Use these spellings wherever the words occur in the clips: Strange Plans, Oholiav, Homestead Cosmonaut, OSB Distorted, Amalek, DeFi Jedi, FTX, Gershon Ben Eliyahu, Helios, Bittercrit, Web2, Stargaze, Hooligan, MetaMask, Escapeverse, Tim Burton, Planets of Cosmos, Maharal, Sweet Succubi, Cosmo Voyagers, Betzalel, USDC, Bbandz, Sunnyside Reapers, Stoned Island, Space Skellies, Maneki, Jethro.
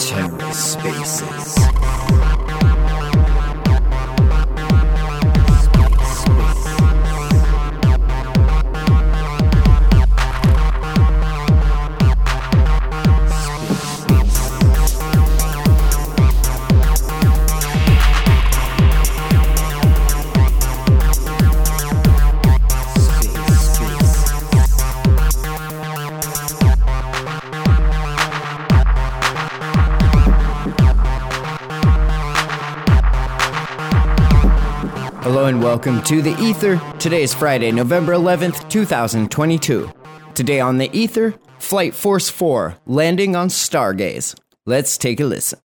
Terror Spaces. Welcome to the Ether. Today is Friday, November 11th, 2022. Today on the Ether, Flight Force 4, landing on Stargaze. Let's take a listen.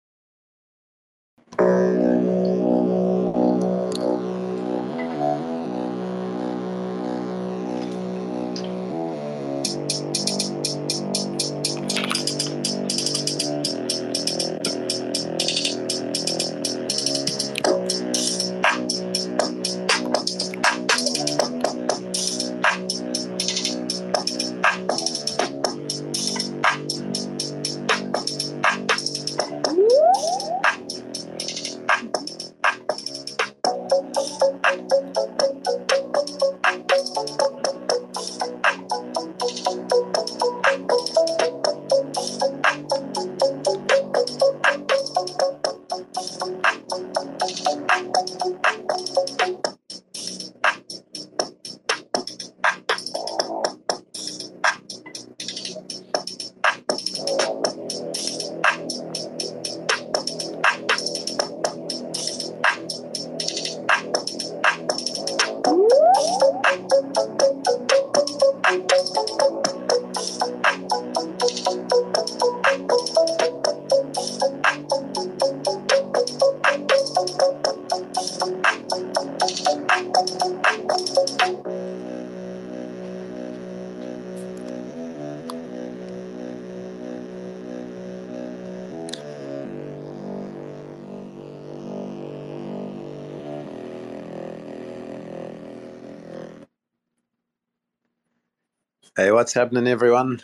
Hey, what's happening, everyone?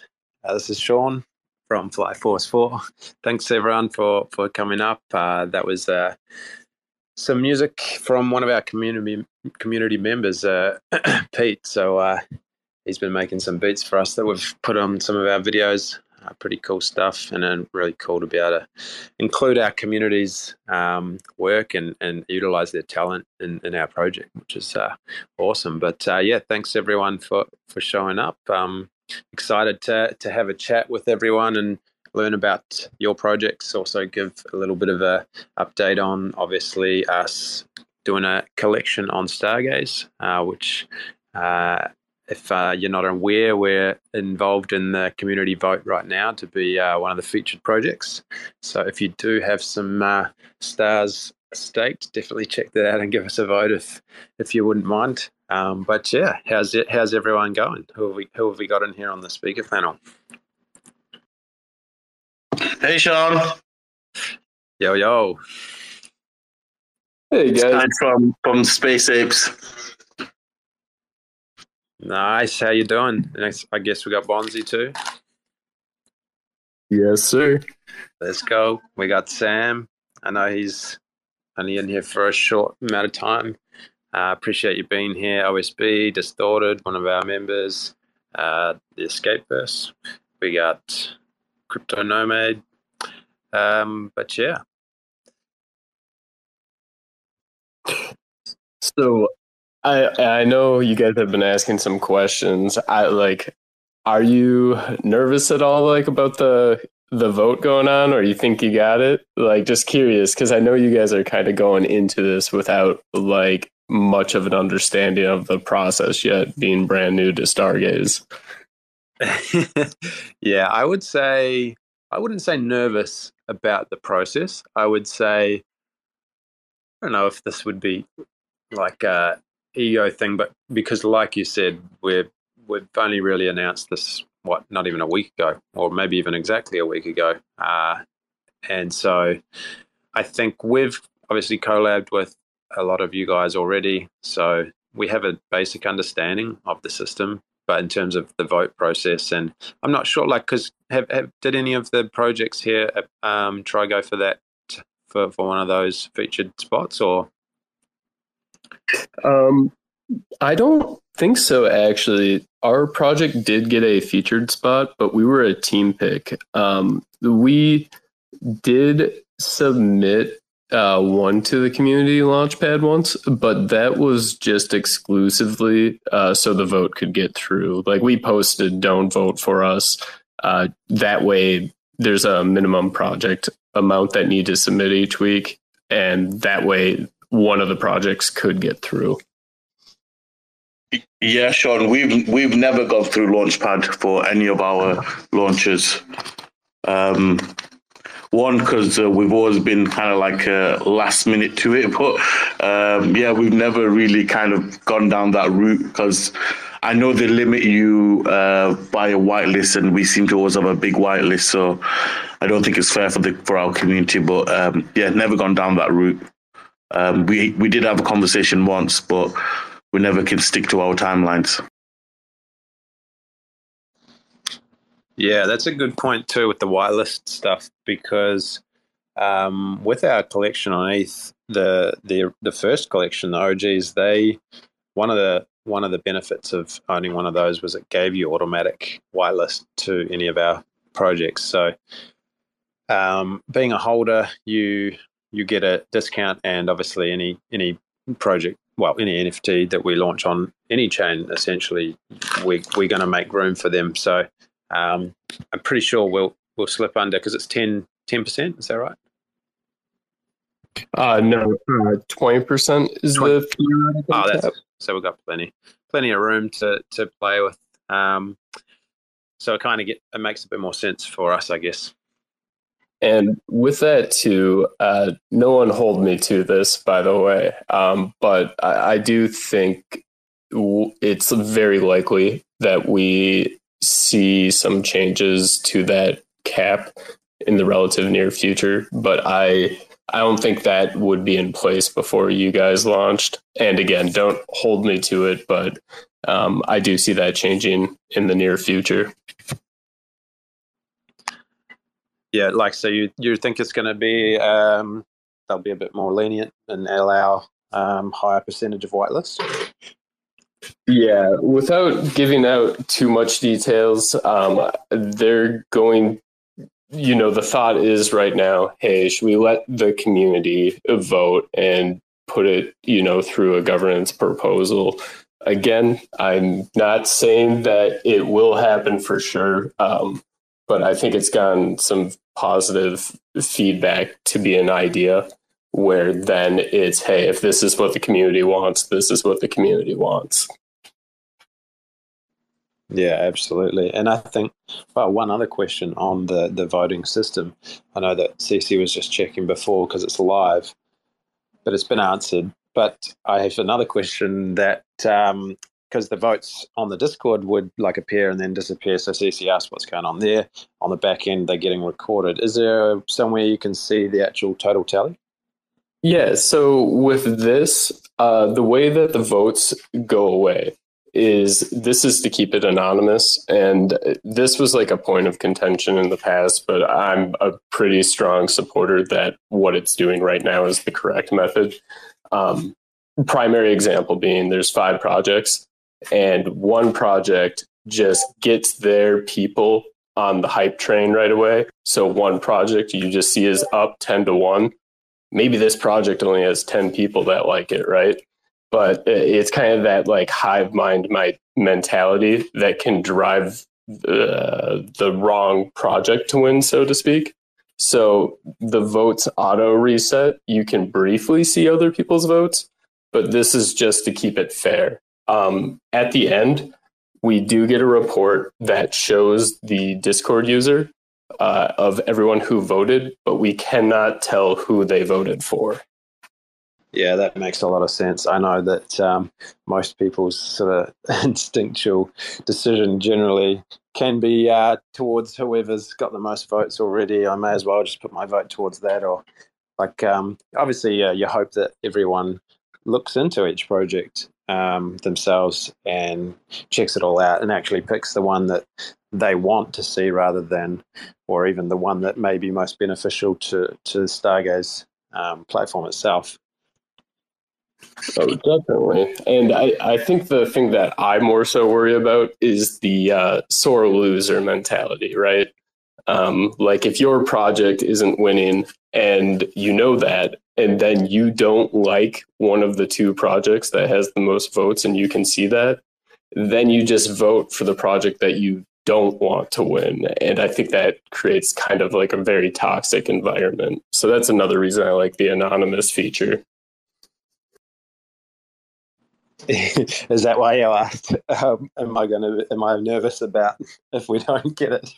This is Sean from Flight Force 4. Thanks, everyone, for coming up. That was some music from one of our community members, Pete. So he's been making some beats for us that we've put on some of our videos. Pretty cool stuff, and really cool to be able to include our community's work and utilize their talent in our project, which is awesome. But yeah, thanks everyone for showing up. Excited to have a chat with everyone and learn about your projects. Also give a little bit of a update on obviously us doing a collection on Stargaze, which if you're not aware, we're involved in the community vote right now to be one of the featured projects. So if you do have some stars staked, definitely check that out and give us a vote if you wouldn't mind. But yeah, how's everyone going? Who have we got in here on the speaker panel? Hey, Sean. Yo, yo. Hey, guys. I'm from Space Apes. Nice. How you doing? Next, I guess we got Bonzi too. Yes, sir. Let's go. We got Sam. I know he's only in here for a short amount of time. Appreciate you being here. OSB Distorted, one of our members. The Escapeverse. We got Crypto Nomade. But yeah. So. I know you guys have been asking some questions. Are you nervous at all, about the vote going on, or you think you got it? Just curious, because I know you guys are kind of going into this without much of an understanding of the process yet, being brand new to Stargaze. Yeah, I wouldn't say nervous about the process. I would say, I don't know if this would be ego thing, but because like you said, we've only really announced this not even a week ago, or maybe even exactly a week ago, and so I think we've obviously collabed with a lot of you guys already, so we have a basic understanding of the system, but in terms of the vote process, and I'm not sure, like, because did any of the projects here try go for that, for one of those featured spots, or? I don't think so, actually. Our project did get a featured spot, but we were a team pick. We did submit one to the community launchpad once, but that was just exclusively so the vote could get through. Like, we posted, "Don't vote for us." That way, there's a minimum project amount that need to submit each week, and that way, one of the projects could get through. Yeah, Sean, we've never gone through Launchpad for any of our launches. One, because we've always been kind of like last minute to it, but yeah, we've never really kind of gone down that route, because I know they limit you by a whitelist, and we seem to always have a big whitelist, so I don't think it's fair for our community. But yeah, never gone down that route. We did have a conversation once, but we never can stick to our timelines. Yeah, that's a good point too with the whitelist stuff, because with our collection on ETH, the first collection, the OGs, one of the benefits of owning one of those was it gave you automatic whitelist to any of our projects. So being a holder, you get a discount, and obviously any project, well, any NFT that we launch on any chain, essentially, we're going to make room for them. So I'm pretty sure we'll slip under, because it's 10%. Is that right? No, 20% is 20. The fee. Oh, so we've got plenty of room to play with. So it kind of makes a bit more sense for us, I guess. And with that too, no one hold me to this, by the way, but I do think it's very likely that we see some changes to that cap in the relative near future, but I don't think that would be in place before you guys launched. And again, don't hold me to it, but I do see that changing in the near future. Yeah, like, so you think it's going to be, they'll be a bit more lenient and allow higher percentage of whitelists? Yeah, without giving out too much details, they're going, the thought is right now, hey, should we let the community vote and put it, through a governance proposal? Again, I'm not saying that it will happen for sure. But I think it's gotten some positive feedback to be an idea where then it's, hey, if this is what the community wants, this is what the community wants. Yeah, absolutely. And I think, well, one other question on the voting system. I know that Cece was just checking before because it's live, but it's been answered. But I have another question that... because the votes on the Discord would like appear and then disappear. So Cece asked what's going on there. On the back end, they're getting recorded. Is there somewhere you can see the actual total tally? Yeah, so with this, the way that the votes go away is to keep it anonymous. And this was like a point of contention in the past, but I'm a pretty strong supporter that what it's doing right now is the correct method. Primary example being there's 5 projects. And one project just gets their people on the hype train right away. So one project you just see is up 10-1. Maybe this project only has 10 people that like it, right? But it's kind of that like hive mind mentality that can drive the wrong project to win, so to speak. So the votes auto reset. You can briefly see other people's votes, but this is just to keep it fair. At the end, we do get a report that shows the Discord user of everyone who voted, but we cannot tell who they voted for. Yeah, that makes a lot of sense. I know that most people's sort of instinctual decision generally can be towards whoever's got the most votes already. I may as well just put my vote towards that. Or like, obviously, you hope that everyone looks into each project themselves and checks it all out and actually picks the one that they want to see rather than, or even the one that may be most beneficial to the Stargaze platform itself. Oh, definitely. And I think the thing that I more so worry about is the sore loser mentality, right? Like if your project isn't winning and you know that, and then you don't like one of the two projects that has the most votes and you can see that, then you just vote for the project that you don't want to win. And I think that creates kind of like a very toxic environment. So that's another reason I like the anonymous feature. Is that why you asked? Am I nervous about if we don't get it?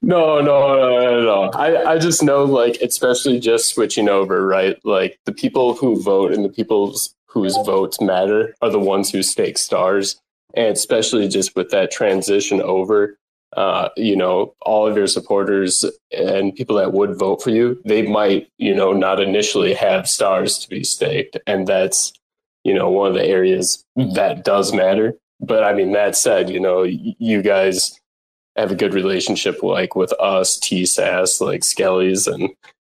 No. I just know, like, especially just switching over, right? Like the people who vote and the people whose votes matter are the ones who stake stars. And especially just with that transition over, all of your supporters and people that would vote for you, they might, not initially have stars to be staked. And that's, one of the areas that does matter. But I mean, that said, you guys have a good relationship, like with us, TSAS, like Skellies, and,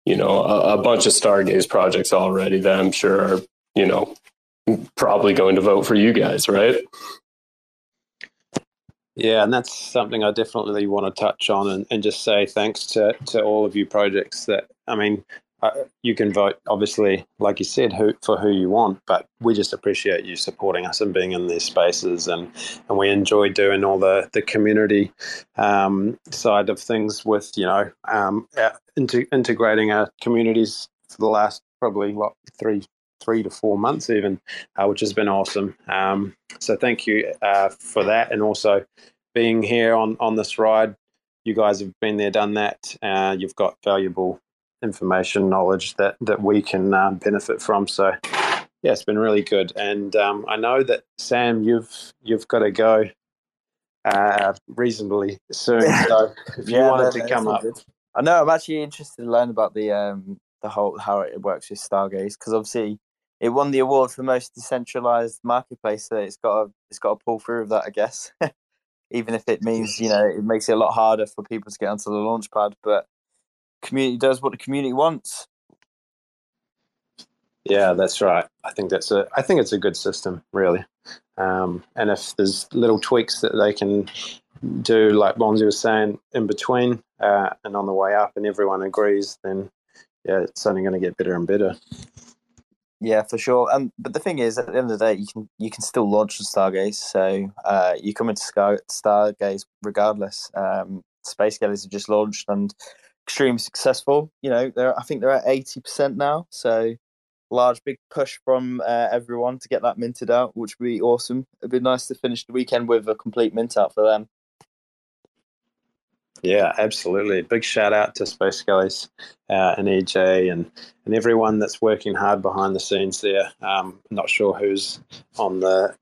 a bunch of Stargaze projects already that I'm sure are, probably going to vote for you guys, right? Yeah, and that's something I definitely want to touch on and just say thanks to all of you projects that, you can vote, obviously, like you said, for who you want, but we just appreciate you supporting us and being in these spaces, and we enjoy doing all the community side of things with, integrating our communities for the last probably, 3 to 4 months even, which has been awesome. So thank you for that, and also being here on this ride. You guys have been there, done that. You've got valuable information, knowledge that we can benefit from. So yeah, it's been really good. And I know that Sam, you've got to go reasonably soon. So if you wanted to come up, good. I know I'm actually interested to learn about the whole how it works with Stargaze, because obviously it won the award for most decentralized marketplace, so it's got to pull through of that, I guess. Even if it means it makes it a lot harder for people to get onto the launch pad, but community does what the community wants. Yeah, that's right. I think it's a good system, really. And if there's little tweaks that they can do, like Bonzi was saying, in between and on the way up, and everyone agrees, then yeah, it's only going to get better and better. Yeah, for sure. But the thing is, at the end of the day, you can still launch the Stargaze, so you come into Stargaze regardless. Space Skellies have just launched and extremely successful. I think they're at 80% now, so large big push from everyone to get that minted out, which would be awesome. It'd be nice to finish the weekend with a complete mint out for them. Yeah, absolutely. Big shout out to Space Skellies and EJ and everyone that's working hard behind the scenes there. Not sure who's on the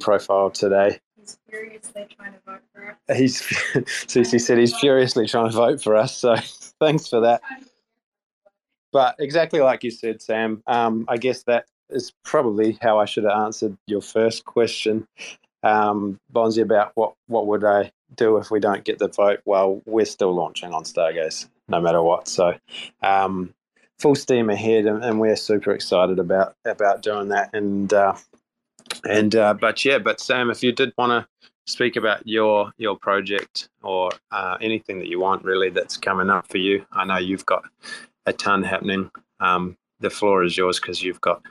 profile today. He's furiously trying to vote for us. Cece said he's furiously trying to vote for us, so thanks for that. But exactly like you said, Sam, I guess that is probably how I should have answered your first question, Bonzi, about what would I do if we don't get the vote. Well, we're still launching on Stargaze no matter what, so full steam ahead, and we're super excited about doing that. And but Sam, if you did want to speak about your project or anything that you want really that's coming up for you, I know you've got a ton happening. The floor is yours because you've got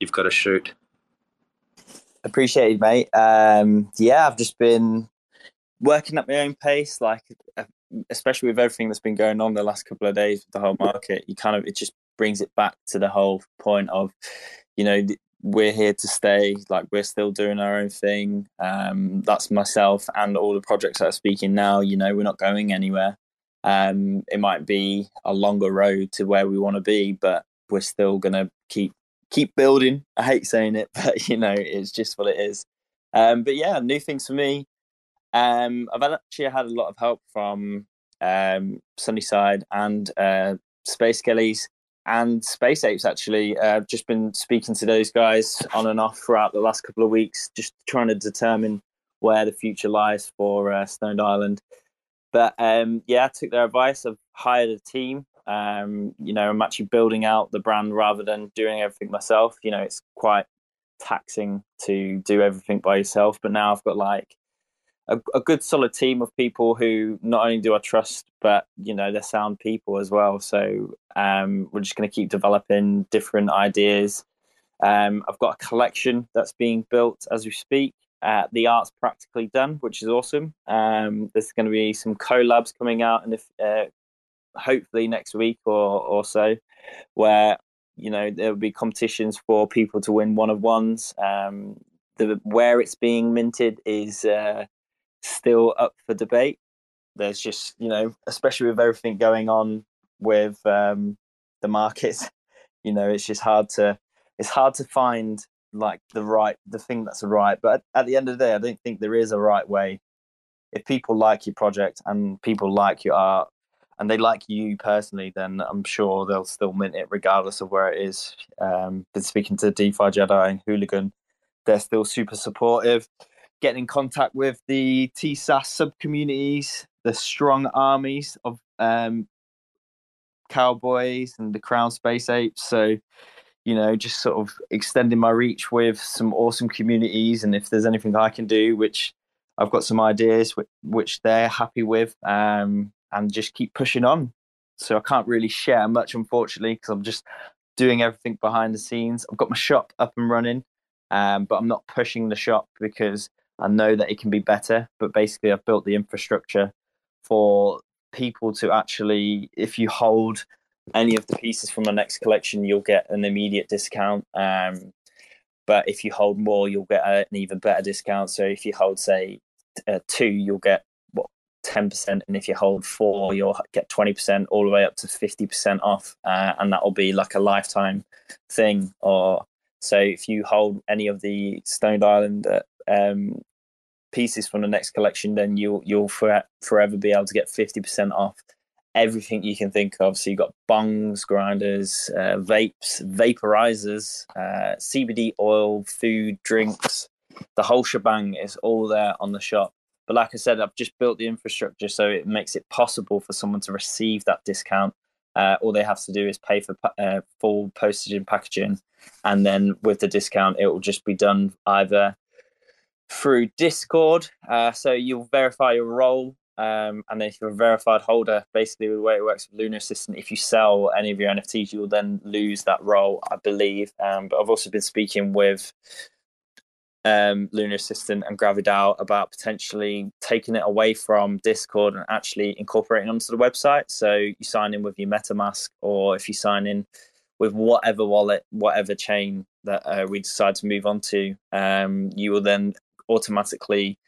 to shoot. Appreciate it, mate. I've just been working at my own pace, like especially with everything that's been going on the last couple of days with the whole market. It just brings it back to the whole point of, we're here to stay. Like, we're still doing our own thing. That's myself and all the projects that are speaking now. We're not going anywhere. It might be a longer road to where we want to be, but we're still gonna keep building. I hate saying it, but it's just what it is. But yeah, new things for me. I've actually had a lot of help from Sunnyside and Space Skellies. and Space Apes, actually. I've just been speaking to those guys on and off throughout the last couple of weeks, just trying to determine where the future lies for Stoned Island. But yeah, I took their advice. I've hired a team. You know, I'm actually building out the brand rather than doing everything myself. You know, it's quite taxing to do everything by yourself. But now I've got like a good solid team of people who not only do I trust, but, you know, they're sound people as well. So we're just going to keep developing different ideas. I've got a collection that's being built as we speak. The art's practically done, which is awesome. There's going to be some collabs coming out in the, hopefully next week or so, where, you know, there'll be competitions for people to win one-of-ones. Where it's being minted is still up for debate. There's just, you know, especially with everything going on with the markets, you know, it's just hard to find like the thing that's right. But at the end of the day, I don't think there is a right way. If people like your project and people like your art and they like you personally, then I'm sure they'll still mint it regardless of where it is. Been speaking to DeFi Jedi and Hooligan. They're still super supportive. Getting in contact with the TSAS sub-communities, the strong armies of cowboys and the crown Space Apes. So, you know, just sort of extending my reach with some awesome communities. And if there's anything I can do, which I've got some ideas which they're happy with, and just keep pushing on. So I can't really share much, unfortunately, because I'm just doing everything behind the scenes. I've got my shop up and running. But I'm not pushing the shop because I know that it can be better. But basically, I've built the infrastructure for people to actually, if you hold any of the pieces from my next collection, you'll get an immediate discount. But if you hold more, you'll get an even better discount. So if you hold, say, 2, you'll get 10%. And if you hold 4, you'll get 20%, all the way up to 50% off. And that'll be like a lifetime thing. Or so if you hold any of the Stoned Island pieces from the next collection, then you'll forever be able to get 50% off everything you can think of. So you've got bongs, grinders, vapes, vaporizers, CBD oil, food, drinks. The whole shebang is all there on the shop. But like I said, I've just built the infrastructure so it makes it possible for someone to receive that discount. All they have to do is pay for full postage and packaging, and then with the discount, it will just be done either through Discord. So you'll verify your role, and if you're a verified holder, basically the way it works with Lunar Assistant, if you sell any of your NFTs, you'll then lose that role, I believe. But I've also been speaking with Lunar Assistant and Gravidal about potentially taking it away from Discord and actually incorporating onto the website. So you sign in with your MetaMask, or if you sign in with whatever wallet, whatever chain that we decide to move on to, you will then automatically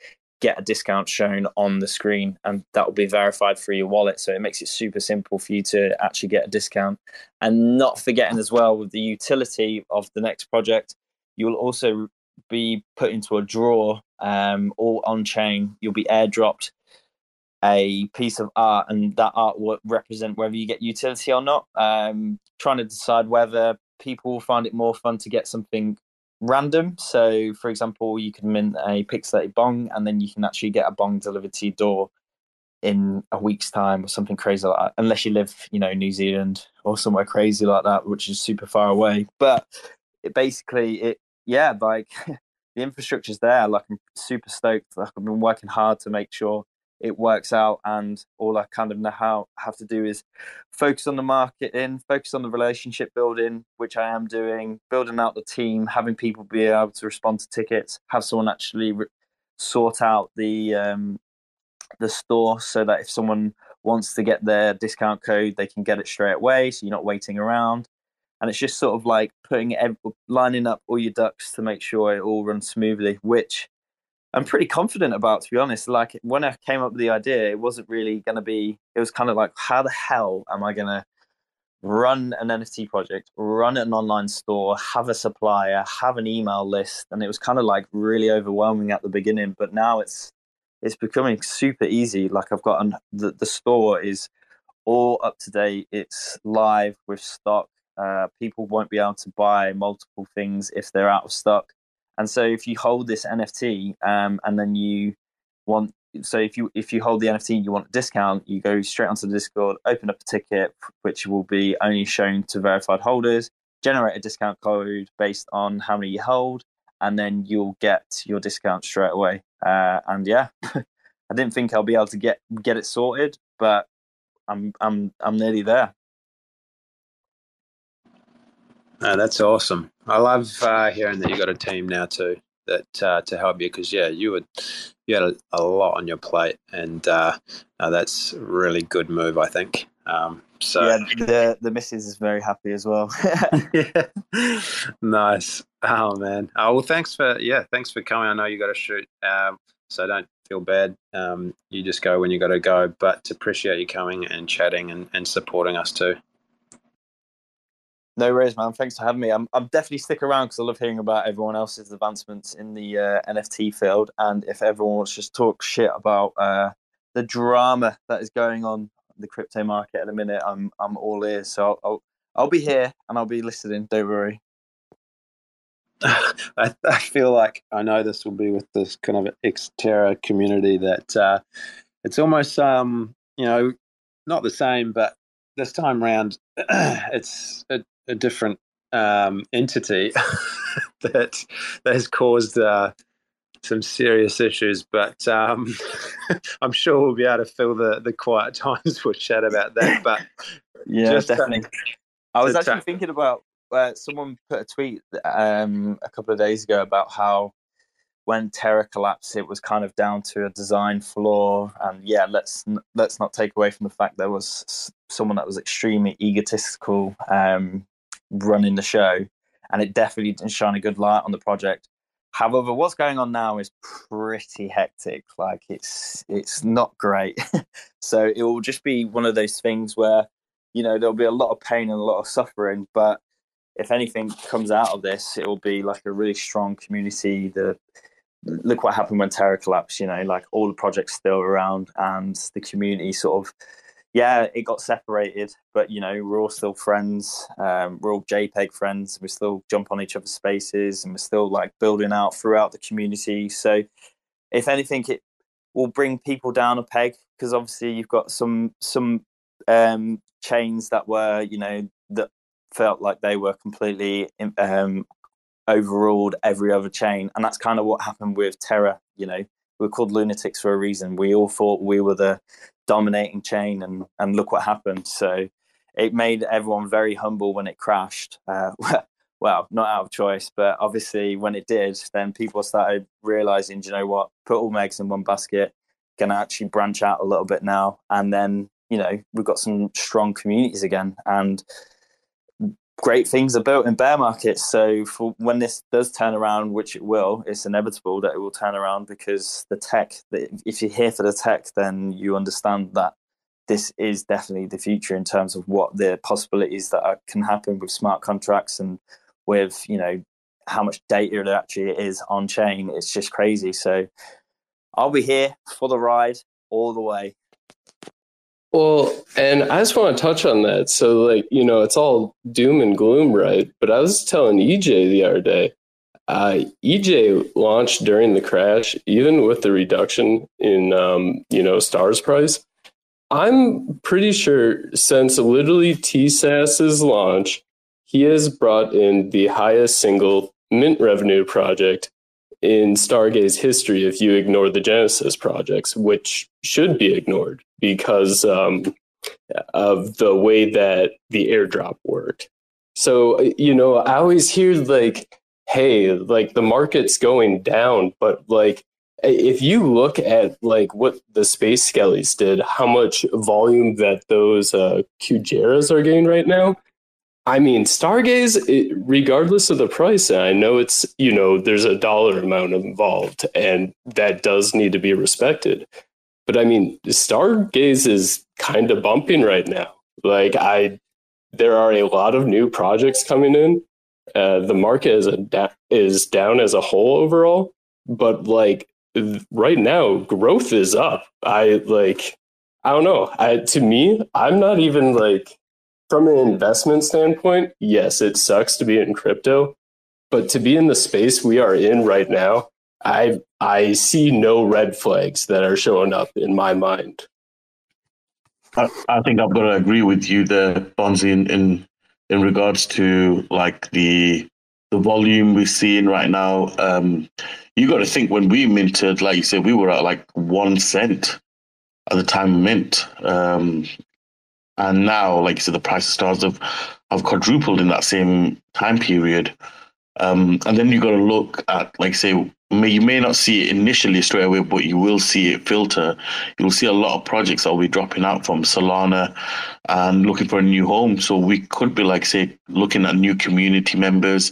get a discount shown on the screen, and that will be verified through your wallet. So it makes it super simple for you to actually get a discount. And not forgetting as well, with the utility of the next project, you will also be put into a draw, all on chain. You'll be airdropped a piece of art, and that art will represent whether you get utility or not. Trying to decide whether people will find it more fun to get something random. So, for example, you can mint a pixelated bong, and then you can actually get a bong delivered to your door in a week's time or something crazy like that, unless you live, you know, New Zealand or somewhere crazy like that, which is super far away. But yeah, like the infrastructure's there. Like, I'm super stoked. Like, I've been working hard to make sure it works out, and all I kind of know how have to do is focus on the marketing, focus on the relationship building, which I am doing, building out the team, having people be able to respond to tickets, have someone actually sort out the store so that if someone wants to get their discount code, they can get it straight away. So you're not waiting around. And it's just sort of like lining up all your ducks to make sure it all runs smoothly, which I'm pretty confident about, to be honest. Like, when I came up with the idea, it wasn't really going to be, it was kind of like, how the hell am I going to run an NFT project, run an online store, have a supplier, have an email list? And it was kind of like really overwhelming at the beginning, but now it's becoming super easy. Like, I've got the store is all up to date. It's live with stock. People won't be able to buy multiple things if they're out of stock. And so if you hold this NFT and then you want, so if you hold the NFT and you want a discount, you go straight onto the Discord, open up a ticket, which will be only shown to verified holders, generate a discount code based on how many you hold, and then you'll get your discount straight away. And yeah, I didn't think I'll be able to get it sorted, but I'm nearly there. That's awesome. I love hearing that you got a team now too that to help you, because yeah, you had a lot on your plate, and that's a really good move, I think. So yeah, the missus is very happy as well. Yeah. Nice. Oh man. Oh well, thanks for coming. I know you got to shoot, so don't feel bad. You just go when you got to go, but appreciate you coming and chatting and supporting us too. No worries, man. Thanks for having me. I'm definitely stick around because I love hearing about everyone else's advancements in the NFT field. And if everyone wants to just talk shit about the drama that is going on the crypto market at the minute, I'm all ears. So I'll be here and I'll be listening. Don't worry. I feel like I know this will be with this kind of ex-Terra community that it's almost not the same, but this time round it's a different entity that has caused some serious issues. But I'm sure we'll be able to fill the quiet times. We'll chat about that. But yeah, definitely. I was actually thinking about. Someone put a tweet a couple of days ago about how when Terra collapsed, it was kind of down to a design flaw. And yeah, let's not take away from the fact there was someone that was extremely egotistical running the show, and it definitely didn't shine a good light on the project. However, what's going on now is pretty hectic. Like it's not great. So it will just be one of those things where, you know, there'll be a lot of pain and a lot of suffering, but if anything comes out of this, it will be like a really strong community. Look what happened when Terra collapsed, you know, like all the projects still around and the community sort of, yeah, it got separated, but, you know, we're all still friends. We're all JPEG friends. We still jump on each other's spaces and we're still like building out throughout the community. So if anything, it will bring people down a peg, because obviously you've got some chains that were, you know, that felt like they were completely overruled every other chain. And that's kind of what happened with Terra. You know, we're called lunatics for a reason. We all thought we were the dominating chain, and look what happened. So it made everyone very humble when it crashed. Well, not out of choice, but obviously when it did, then people started realizing, you know what, put all my eggs in one basket, can I actually branch out a little bit now? And then, you know, we've got some strong communities again. And great things are built in bear markets. So for when this does turn around, which it will, it's inevitable that it will turn around, because the tech, if you're here for the tech, then you understand that this is definitely the future in terms of what the possibilities that can happen with smart contracts and with, you know, how much data there actually is on chain. It's just crazy. So I'll be here for the ride all the way. Well, and I just want to touch on that. So, like, you know, it's all doom and gloom, right? But I was telling EJ the other day, EJ launched during the crash, even with the reduction in, you know, STAR's price. I'm pretty sure since literally TSAS's launch, he has brought in the highest single mint revenue project in Stargaze history, if you ignore the Genesis projects, which should be ignored because of the way that the airdrop worked. So, you know, I always hear like, hey, like the market's going down, but like if you look at like what the Space Skellies did, how much volume that those Qgeras are getting right now, I mean, Stargaze, regardless of the price, and I know it's, you know, there's a dollar amount involved and that does need to be respected. But I mean, Stargaze is kind of bumping right now. Like there are a lot of new projects coming in. The market is down as a whole overall, but like right now growth is up. I don't know. To me, I'm not even like, From an investment standpoint, yes, it sucks to be in crypto, but to be in the space we are in right now, I see no red flags that are showing up in my mind. I think I've got to agree with you there, Bonzi, in regards to like the volume we're seeing right now. You got to think when we minted, like you said, we were at like 1 cent at the time we mint. And now, like you said, the price of stars have quadrupled in that same time period. And then you got to look at, like say, you may not see it initially straight away, but you will see it filter. You'll see a lot of projects that will be dropping out from Solana and looking for a new home. So we could be, like say, looking at new community members,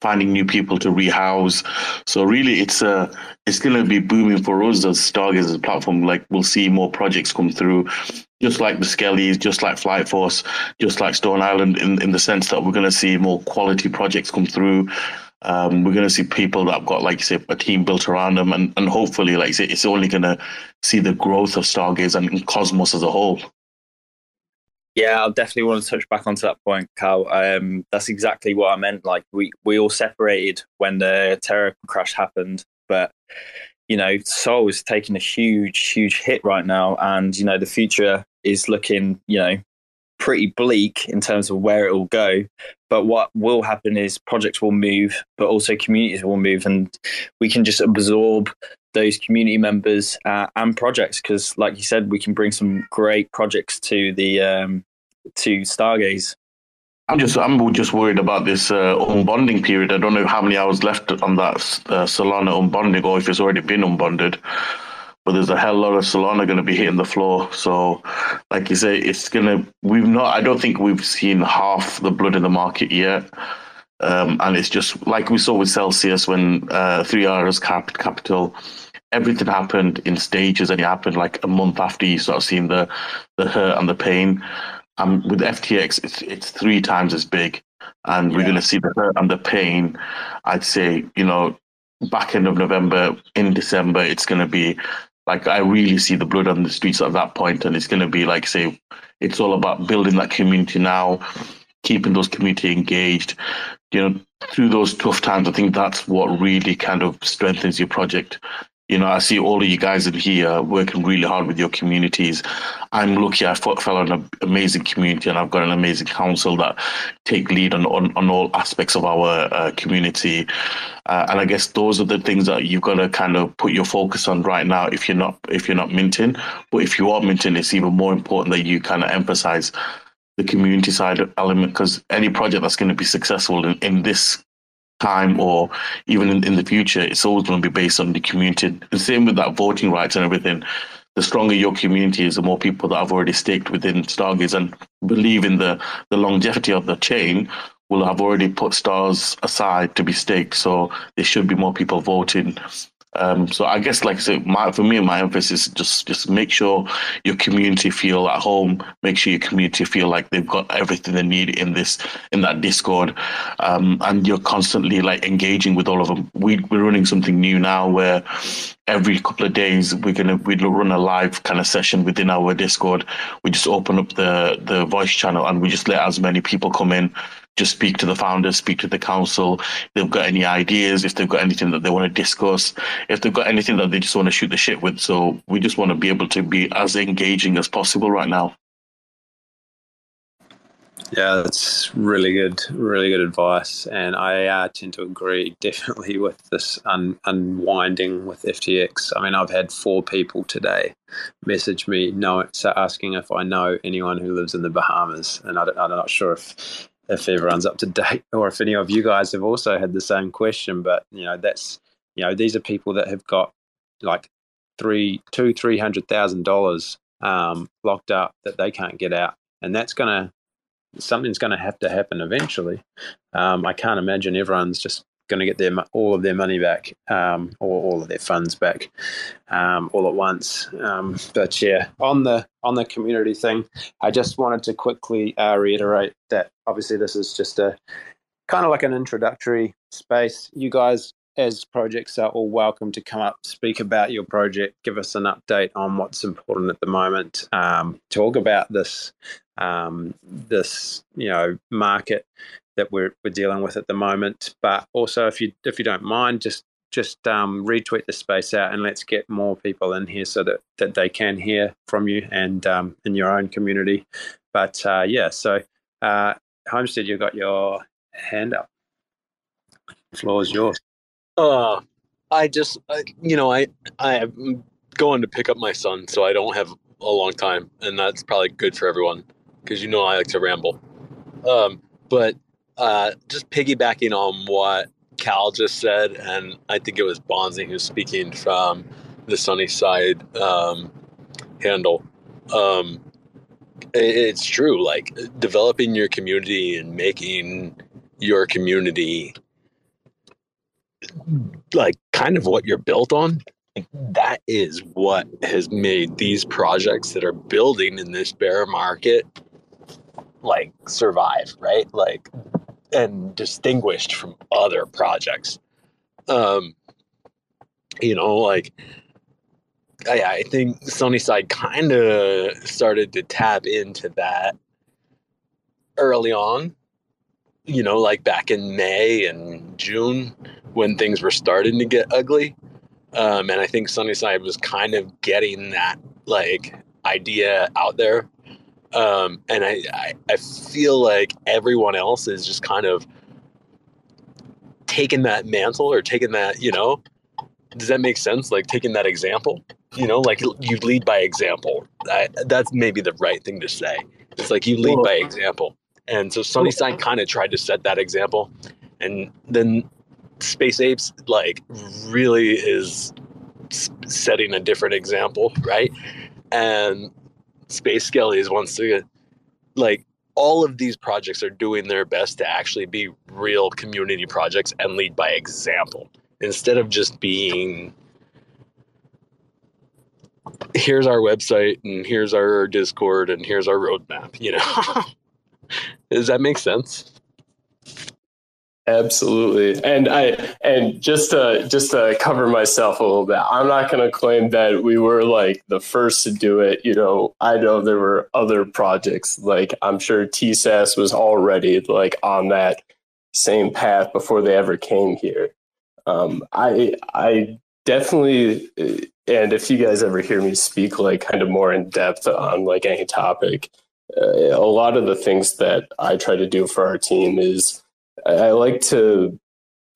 finding new people to rehouse. So really, it's going to be booming for us as Stargaze as a platform. Like we'll see more projects come through, just like the Skellies, just like Flight Force, just like Stone Island, in the sense that we're going to see more quality projects come through. We're going to see people that have got, like you say, a team built around them, and hopefully, like you say, it's only going to see the growth of Stargaze and Cosmos as a whole. Yeah, I definitely want to touch back onto that point, Cal. That's exactly what I meant. Like we all separated when the Terra crash happened, but you know, Sol is taking a huge hit right now, and you know, the future is looking, you know, pretty bleak in terms of where it will go. But what will happen is projects will move, but also communities will move, and we can just absorb those community members and projects, because like you said, we can bring some great projects to the to Stargaze. I'm just worried about this unbonding period. I don't know how many hours left on that Solana unbonding, or if it's already been unbonded, but there's a hell lot of Solana going to be hitting the floor. So like you say, it's going to, I don't think we've seen half the blood in the market yet. And it's just like we saw with Celsius when 3R's Capital, everything happened in stages, and it happened like a month after you start seeing the hurt and the pain. And with FTX, it's 3 times as big, and we're going to see the hurt and the pain. I'd say, you know, back end of November, in December, it's going to be like, I really see the blood on the streets at that point, and it's going to be like, say, it's all about building that community now, keeping those community engaged, you know, through those tough times. I think that's what really kind of strengthens your project. You know, I see all of you guys in here working really hard with your communities. I'm lucky I fell on an amazing community, and I've got an amazing council that take lead on all aspects of our community. And I guess those are the things that you've got to kind of put your focus on right now if you're not minting. But if you are minting, it's even more important that you kind of emphasize the community side element, because any project that's going to be successful in this time, or even in the future, it's always going to be based on the community. The same with that voting rights and everything. The stronger your community is, the more people that have already staked within Stargaze and believe in the longevity of the chain will have already put stars aside to be staked. So there should be more people voting. So I guess, like I said, for me, my emphasis is just make sure your community feel at home. Make sure your community feel like they've got everything they need in that Discord, and you're constantly like engaging with all of them. We're running something new now where every couple of days we'd run a live kind of session within our Discord. We just open up the voice channel and we just let as many people come in. Just speak to the founders, speak to the council. If they've got any ideas, if they've got anything that they want to discuss, if they've got anything that they just want to shoot the shit with. So we just want to be able to be as engaging as possible right now. Yeah, that's really good advice. And I tend to agree definitely with this unwinding with FTX. I mean, I've had 4 people today message me asking if I know anyone who lives in the Bahamas. And I'm not sure if everyone's up to date or if any of you guys have also had the same question, but you know, that's, you know, these are people that have got like $300,000 locked up that they can't get out. And that's something's going to have to happen eventually. I can't imagine everyone's just going to get all of their money back, or all of their funds back, all at once. But yeah, on the community thing, I just wanted to quickly reiterate that obviously this is just a kind of like an introductory space. You guys as projects are all welcome to come up, speak about your project, give us an update on what's important at the moment, talk about this this, you know, market that we're dealing with at the moment. But also, if you don't mind, just retweet the space out, and let's get more people in here so that they can hear from you and in your own community. But yeah, so Homestead, you've got your hand up. The floor is yours. I'm going to pick up my son, so I don't have a long time, and that's probably good for everyone because I like to ramble. But just piggybacking on what Cal just said, and I think it was Bonzi who's speaking from the Sunnyside handle. It's true, like developing your community and making your community like kind of what you're built on. That is what has made these projects that are building in this bear market like survive, right? Like, and distinguished from other projects. I think Sunnyside kind of started to tap into that early on, back in May and June when things were starting to get ugly. And I think Sunnyside was kind of getting that idea out there. And I feel like everyone else is just kind of taking that mantle or taking that, does that make sense? Like taking that example, you lead by example. That's maybe the right thing to say. It's like you lead by example. And so Sunnyside kind of tried to set that example. And then Space Apes really is setting a different example, right? And Space Skellies wants to all of these projects are doing their best to actually be real community projects and lead by example instead of just being here's our website and here's our Discord and here's our roadmap, Does that make sense? Absolutely. And just to cover myself a little bit, I'm not going to claim that we were the first to do it. I know there were other projects, I'm sure TSAS was already on that same path before they ever came here. I definitely, and if you guys ever hear me speak kind of more in depth on any topic, a lot of the things that I try to do for our team is I like to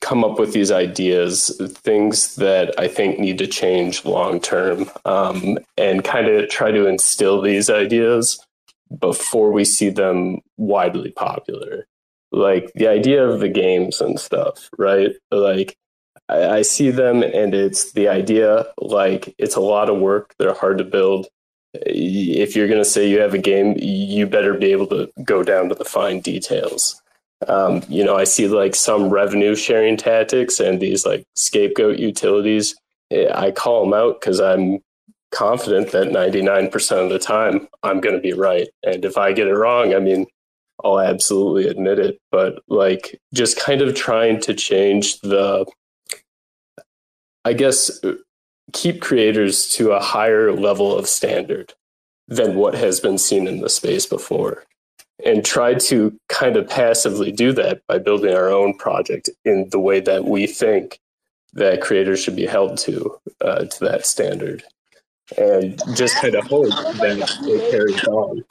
come up with these ideas, things that I think need to change long term, and kind of try to instill these ideas before we see them widely popular. The idea of the games and stuff, right? I see them and it's the idea, it's a lot of work. They're hard to build. If you're going to say you have a game, you better be able to go down to the fine details. I see some revenue sharing tactics and these scapegoat utilities. I call them out because I'm confident that 99% of the time I'm going to be right. And if I get it wrong, I'll absolutely admit it. But just kind of trying to change keep creators to a higher level of standard than what has been seen in the space before. And try to kind of passively do that by building our own project in the way that we think that creators should be held to that standard. And just kind of hope that it carries on.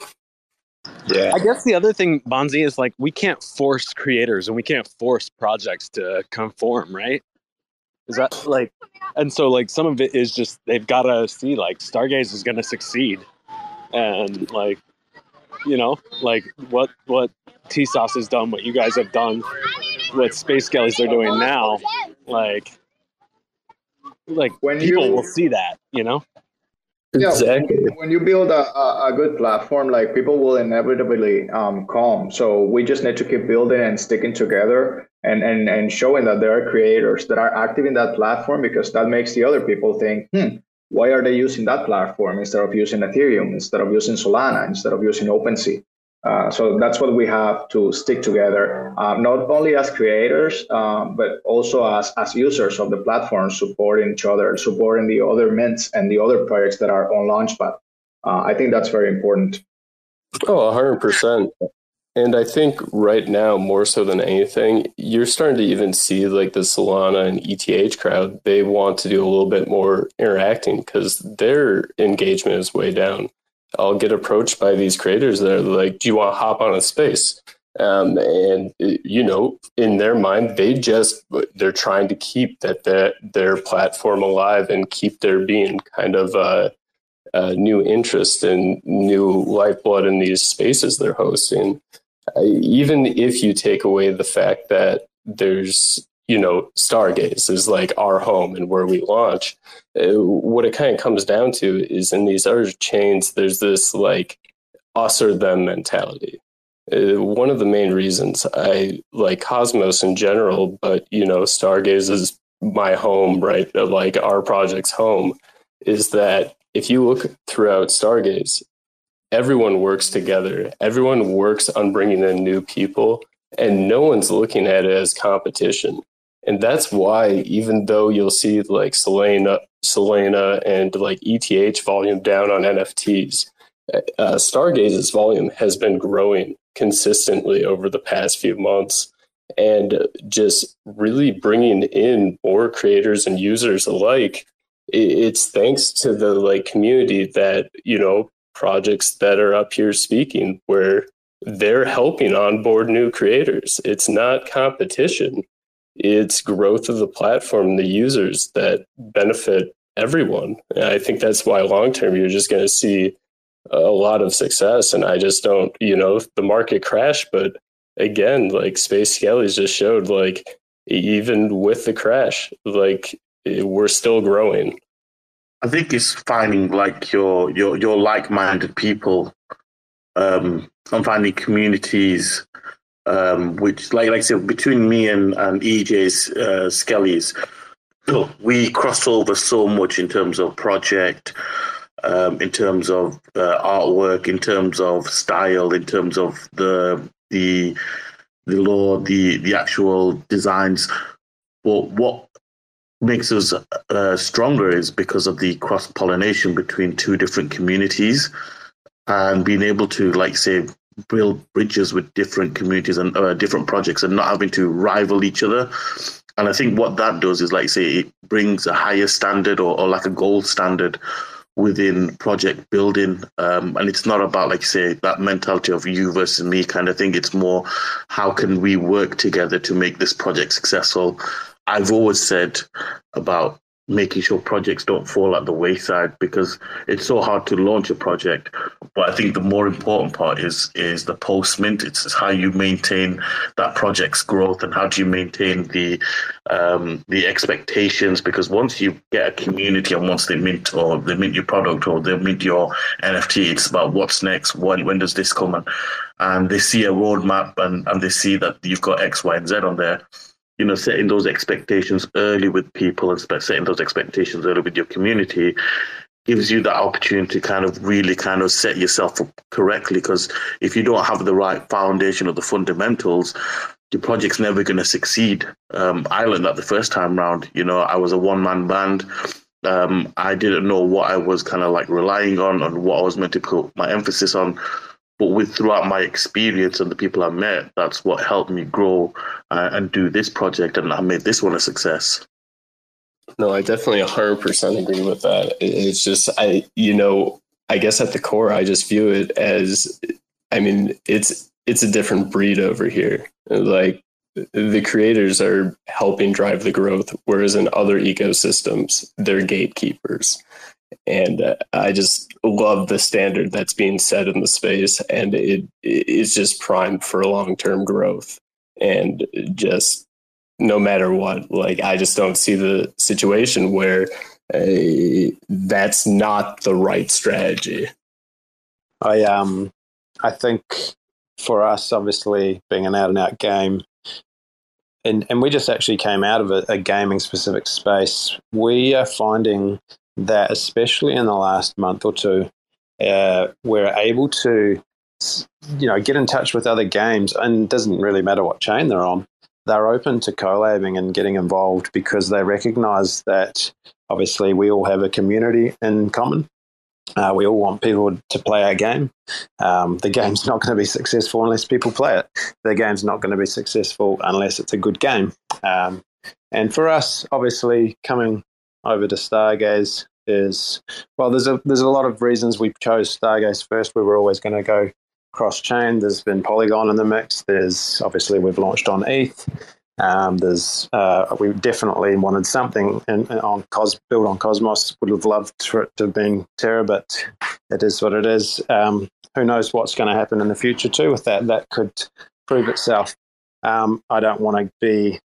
Yeah. I guess the other thing, Bonzi, is we can't force creators and we can't force projects to conform, right? Is that and so some of it is just they've got to see Stargaze is going to succeed. And what TSAS has done, what you guys have done, what Space Skellies are doing now, when people will see that, Yeah, exactly. When you build a good platform, people will inevitably come. So we just need to keep building and sticking together and showing that there are creators that are active in that platform, because that makes the other people think, why are they using that platform instead of using Ethereum, instead of using Solana, instead of using OpenSea? So that's what we have to stick together, not only as creators, but also as users of the platform, supporting each other, supporting the other mints and the other projects that are on Launchpad. I think that's very important. Oh, 100%. And I think right now, more so than anything, you're starting to even see like the Solana and ETH crowd. They want to do a little bit more interacting because their engagement is way down. I'll get approached by these creators that are like, do you want to hop on a space? And, you know, in their mind, they're trying to keep their platform alive and keep there being kind of new interest and new lifeblood in these spaces they're hosting. Even if you take away the fact that there's, you know, Stargaze is like our home and where we launch, what it kind of comes down to is in these other chains, there's this like us or them mentality. One of the main reasons I like Cosmos in general, but, you know, Stargaze is my home, right? Like our project's home, is that if you look throughout Stargaze, everyone works together. Everyone works on bringing in new people, and no one's looking at it as competition. And that's why, even though you'll see like Solana and like ETH volume down on NFTs, Stargaze's volume has been growing consistently over the past few months, and just really bringing in more creators and users alike. It's thanks to the like community that, you know, projects that are up here speaking, where they're helping onboard new creators. It's not competition. It's growth of the platform, the users that benefit everyone. And I think that's why long term you're just going to see a lot of success. And I just don't, you know, the market crashed. But again, like Space Skellies just showed, like even with the crash, like we're still growing. I think it's finding like your like-minded people, and finding communities, which like I said, between me and EJ's Skellies, we crossed over so much in terms of project, in terms of artwork, in terms of style, in terms of the lore, the actual designs. But what makes us stronger is because of the cross-pollination between two different communities, and being able to, like, say, build bridges with different communities and different projects, and not having to rival each other. And I think what that does is, like, say, it brings a higher standard or like a gold standard within project building. And it's not about, like, say, that mentality of you versus me kind of thing. It's more, how can we work together to make this project successful? I've always said about making sure projects don't fall at the wayside, because it's so hard to launch a project. But I think the more important part is the postment. It's how you maintain that project's growth, and how do you maintain the expectations? Because once you get a community, and once they mint your product or they mint your NFT, it's about what's next. When does this come? And they see a roadmap, and they see that you've got X, Y, and Z on there. You know, setting those expectations early with people and setting those expectations early with your community gives you that opportunity to kind of really kind of set yourself up correctly. Because if you don't have the right foundation or the fundamentals, your project's never going to succeed. I learned that the first time round. You know, I was a one-man band. I didn't know what I was kind of like relying on and what I was meant to put my emphasis on. But throughout my experience and the people I met, that's what helped me grow and do this project, and I made this one a success. No, I definitely 100% agree with that. It's just, I guess at the core, I just view it as, I mean, it's a different breed over here. Like, the creators are helping drive the growth, whereas in other ecosystems, they're gatekeepers. And I just love the standard that's being set in the space, and it's just primed for long-term growth. And just no matter what, like, I just don't see the situation where that's not the right strategy. I think for us, obviously, being an out-and-out game, and we just actually came out of a gaming-specific space, we are finding that especially in the last month or two, we're able to, you know, get in touch with other games, and it doesn't really matter what chain they're on. They're open to collabing and getting involved because they recognize that obviously we all have a community in common, We all want people to play our game. The game's not going to be successful unless people play it. The game's not going to be successful unless it's a good game. And for us, obviously, coming over to Stargaze is, well, there's a lot of reasons we chose Stargaze first. We were always going to go cross-chain. There's been Polygon in the mix. There's, obviously, we've launched on ETH. We definitely wanted something built on Cosmos. Would have loved for it to have been Terra, but it is what it is. Who knows what's going to happen in the future too with that? That could prove itself. I don't want to be,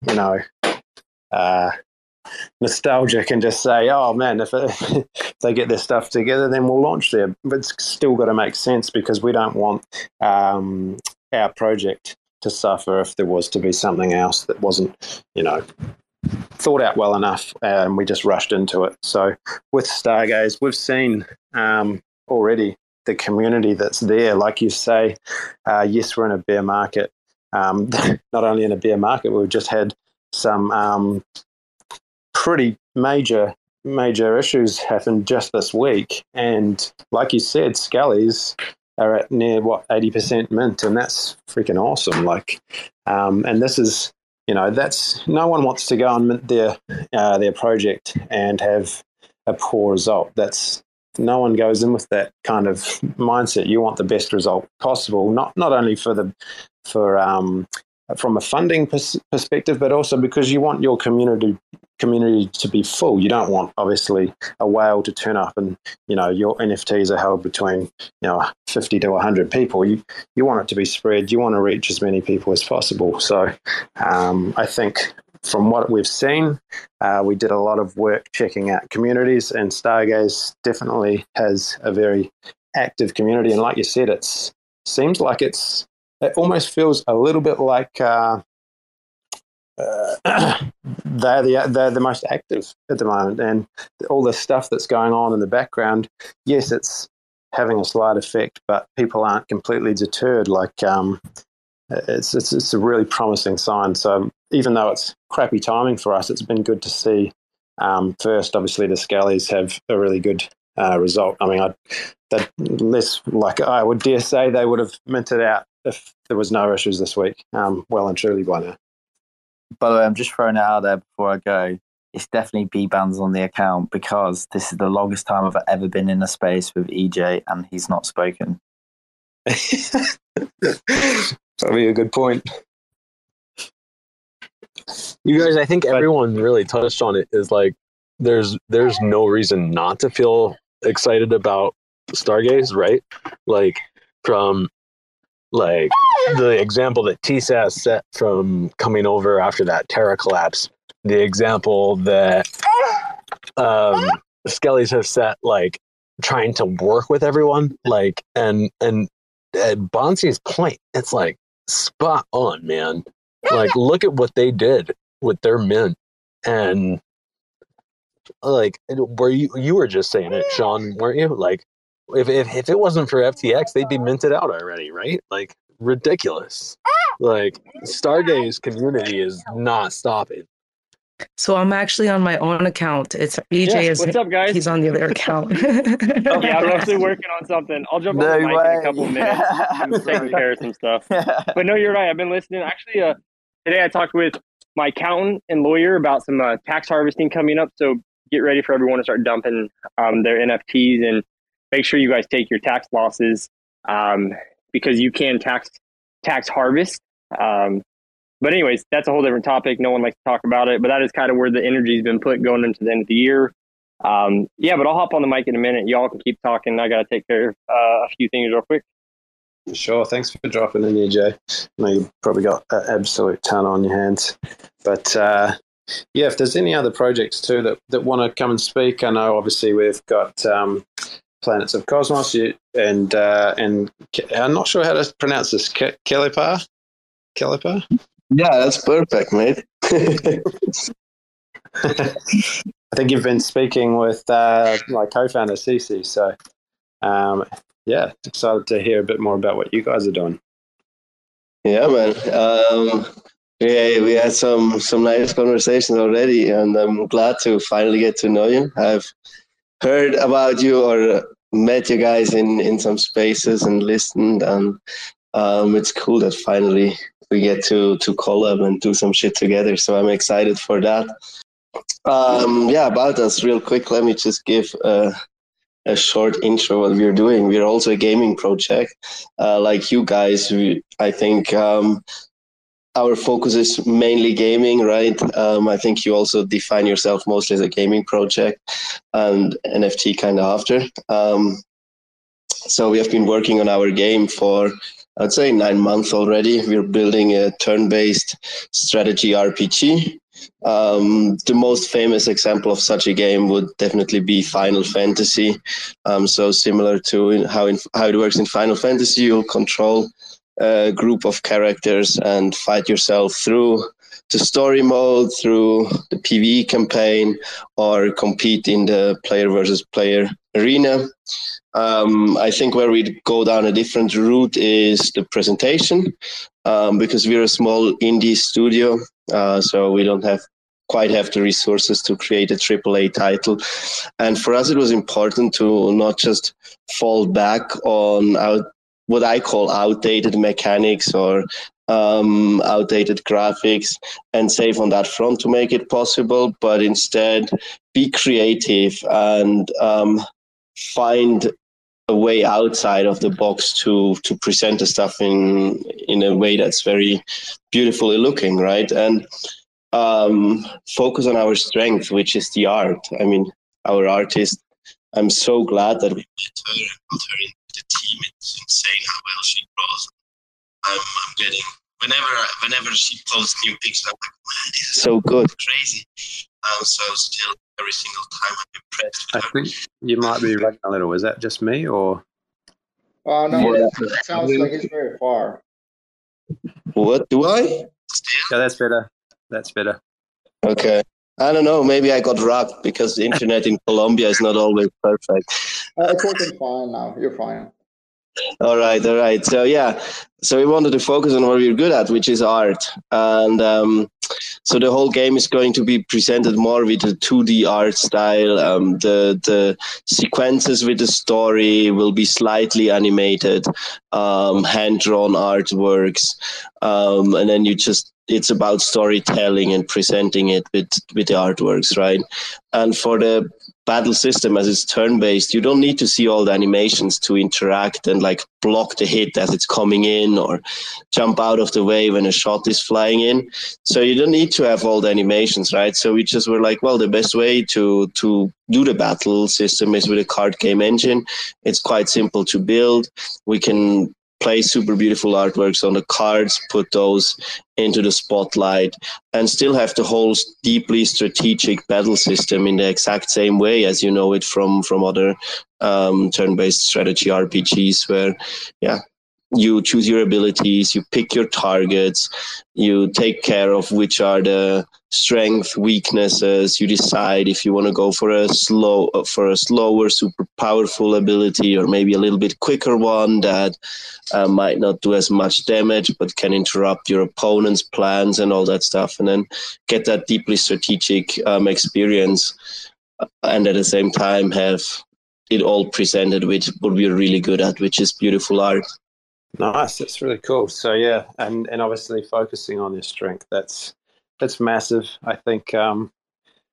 nostalgic and just say, oh man, if they get their stuff together, then we'll launch there. But it's still got to make sense because we don't want our project to suffer if there was to be something else that wasn't, thought out well enough, and we just rushed into it. So with Stargaze, we've seen already the community that's there. Like you say, yes, we're in a bear market. Not only in a bear market, we've just had some pretty major issues happen just this week. And like you said, Skellies are at near 80% mint, and that's freaking awesome. And this is, that's, no one wants to go and mint their project and have a poor result. That's, no one goes in with that kind of mindset. You want the best result possible, not only from a funding perspective, but also because you want your community to be full. You don't want, obviously, a whale to turn up and, your NFTs are held between, 50 to 100 people. You want it to be spread. You want to reach as many people as possible. So I think from what we've seen, we did a lot of work checking out communities, and Stargaze definitely has a very active community. And like you said, it almost feels a little bit like they're the most active at the moment, and all the stuff that's going on in the background, yes, it's having a slight effect, but people aren't completely deterred. It's a really promising sign. So even though it's crappy timing for us, it's been good to see. First, obviously, the Skellies have a really good result. I mean, I would dare say they would have minted out if there was no issues this week, well and truly by now. By the way, I'm just throwing it out there before I go. It's definitely Bbandz on the account, because this is the longest time I've ever been in a space with EJ and he's not spoken. Probably a good point. You guys, I think everyone really touched on it. Is like there's no reason not to feel excited about Stargaze, right? Like the example that TSAS set from coming over after that Terra collapse, the example that Skellies have set, like trying to work with everyone, like and at Bonzi's point, it's like spot on, man. Like look at what they did with their mint, and like were you were just saying it, Sean, weren't you? Like, If it wasn't for FTX, they'd be minted out already, right? Like ridiculous. Like Stargaze community is not stopping. So I'm actually on my own account. It's EJ. Yes, what's up, guys? He's on the other account. Okay, I'm actually working on something. I'll jump on the mic in a couple of minutes. I'm taking care of some stuff. But no, you're right. I've been listening. Actually, today I talked with my accountant and lawyer about some tax harvesting coming up. So get ready for everyone to start dumping their NFTs and make sure you guys take your tax losses because you can tax harvest. But anyways, that's a whole different topic. No one likes to talk about it, but that is kind of where the energy's been put going into the end of the year. But I'll hop on the mic in a minute. Y'all can keep talking. I got to take care of a few things real quick. Sure. Thanks for dropping in here, Jay. I know you've probably got an absolute ton on your hands, but if there's any other projects too that want to come and speak, I know obviously we've got Planets of Cosmos, and I'm not sure how to pronounce this. Kelepar? Kelepar? Yeah, that's perfect, mate. I think you've been speaking with my co-founder, Cece, so excited to hear a bit more about what you guys are doing. Yeah, man. We had some nice conversations already, and I'm glad to finally get to know you. I've heard about you, or met you guys in some spaces and listened, and it's cool that finally we get to collab and do some shit together. So I'm excited for that. Yeah, about us real quick, let me just give a short intro what we're doing. We're also a gaming project. Like you guys, I think our focus is mainly gaming, right? I think you also define yourself mostly as a gaming project and NFT kind of after. So we have been working on our game for, I'd say, 9 months already. We're building a turn-based strategy RPG. The most famous example of such a game would definitely be Final Fantasy. So similar to how it works in Final Fantasy, you'll control a group of characters and fight yourself through the story mode, through the PvE campaign, or compete in the player versus player arena. I think where we go down a different route is the presentation, because we're a small indie studio, so we don't quite have the resources to create a AAA title. And for us, it was important to not just fall back on what I call outdated mechanics or outdated graphics and save on that front to make it possible, but instead be creative and find a way outside of the box to present the stuff in a way that's very beautifully looking, right? And focus on our strength, which is the art. I mean, our artist, I'm so glad that we met her and put her in the team. It's insane how well she grows. I'm getting, whenever she posts new pictures, I'm like, man, this is so good, crazy. So still every single time I'm impressed with her. I think you might be running a little. Is that just me or? Oh, no, yeah. It sounds like it's very far. What do I? Still? Yeah, that's better. That's better. Okay. I don't know. Maybe I got rocked because the internet in Colombia is not always perfect. It's working fine now. You're fine. All right. So yeah, so we wanted to focus on what we're good at, which is art. And so the whole game is going to be presented more with a 2D art style. The sequences with the story will be slightly animated, hand-drawn artworks. And then it's about storytelling and presenting it with the artworks, right? And for the battle system, as it's turn-based, you don't need to see all the animations to interact and like block the hit as it's coming in or jump out of the way when a shot is flying in. So you don't need to have all the animations, right? So we just were like, well, the best way to do the battle system is with a card game engine. It's quite simple to build. We can play super beautiful artworks on the cards, put those into the spotlight, and still have the whole deeply strategic battle system in the exact same way as you know it from other turn-based strategy RPGs, where you choose your abilities, you pick your targets, you take care of which are the strength, weaknesses, you decide if you want to go for a slower, super powerful ability, or maybe a little bit quicker one that might not do as much damage, but can interrupt your opponent's plans and all that stuff, and then get that deeply strategic experience, and at the same time have it all presented with what we're really good at, which is beautiful art. Nice, that's really cool. So yeah, and obviously focusing on their strength, that's massive. I think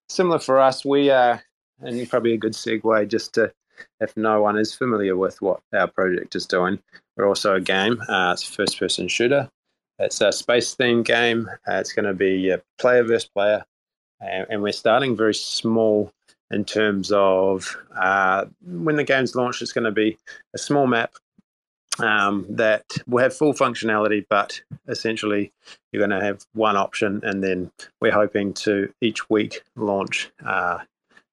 similar for us, we are, and probably a good segue just to, if no one is familiar with what our project is doing, we're also a game. It's a first-person shooter. It's a space-themed game. It's going to be player versus player, and we're starting very small in terms of when the game's launched, it's going to be a small map that will have full functionality, but essentially you're going to have one option, and then we're hoping to each week launch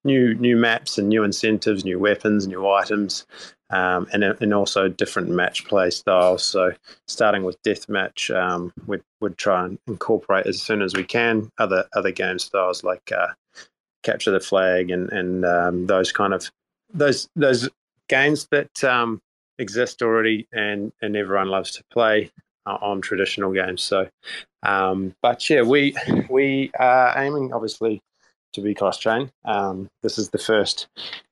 new maps and new incentives, new weapons, new items, and also different match play styles. So starting with deathmatch, we'd try and incorporate as soon as we can other game styles like capture the flag and those games that exist already and everyone loves to play on traditional games. So but yeah, we are aiming obviously to be cross-chain. This is the first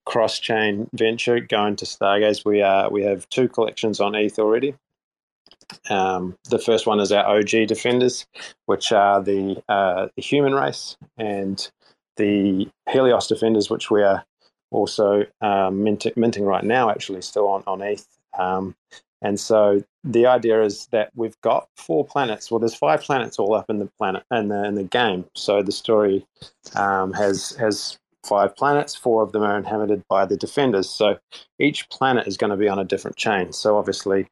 cross-chain venture going to Stargaze. We have two collections on ETH already. The first one is our OG defenders, which are the human race, and the Helios defenders, which we are also minting right now, actually still on ETH. And so the idea is that we've got four planets. Well, there's five planets all up in the planet in the game. So the story has five planets. Four of them are inhabited by the defenders. So each planet is going to be on a different chain. So obviously,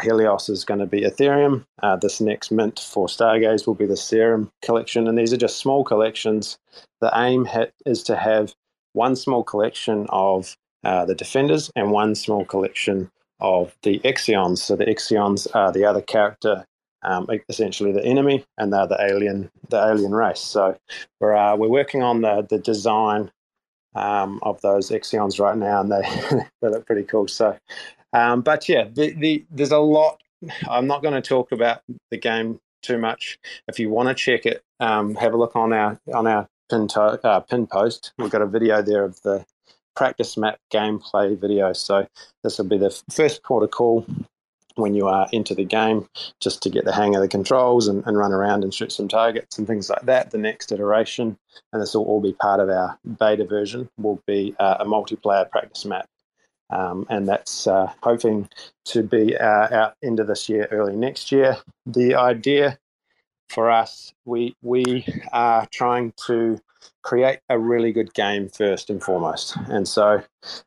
Helios is going to be Ethereum. This next mint for Stargaze will be the Serum collection, and these are just small collections. The aim is to have one small collection of the Defenders and one small collection of the Exions. So the Exions are the other character, essentially the enemy, and they're the alien race. So we're working on the design of those Exions right now, and they look pretty cool. So. But yeah, there's a lot. I'm not going to talk about the game too much. If you want to check it, have a look on our pin post. We've got a video there of the practice map gameplay video. So this will be the first port of call when you are into the game, just to get the hang of the controls and run around and shoot some targets and things like that. The next iteration, and this will all be part of our beta version, will be a multiplayer practice map. And that's hoping to be out end of this year, early next year. The idea for us, we are trying to create a really good game first and foremost, and so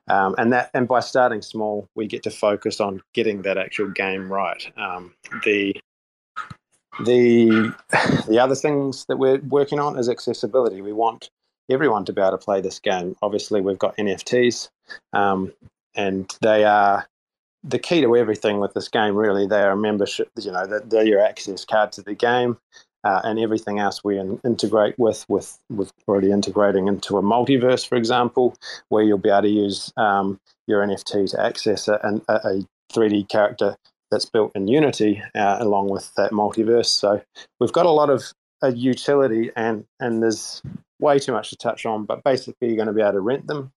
and by starting small, we get to focus on getting that actual game right. The other things that we're working on is accessibility. We want everyone to be able to play this game. Obviously, we've got NFTs. And they are the key to everything with this game, really. They are a membership, they're your access card to the game, and everything else we integrate with already integrating into a multiverse, for example, where you'll be able to use your NFT to access a 3D character that's built in Unity along with that multiverse. So we've got a lot of utility, and there's way too much to touch on, but basically you're going to be able to rent them.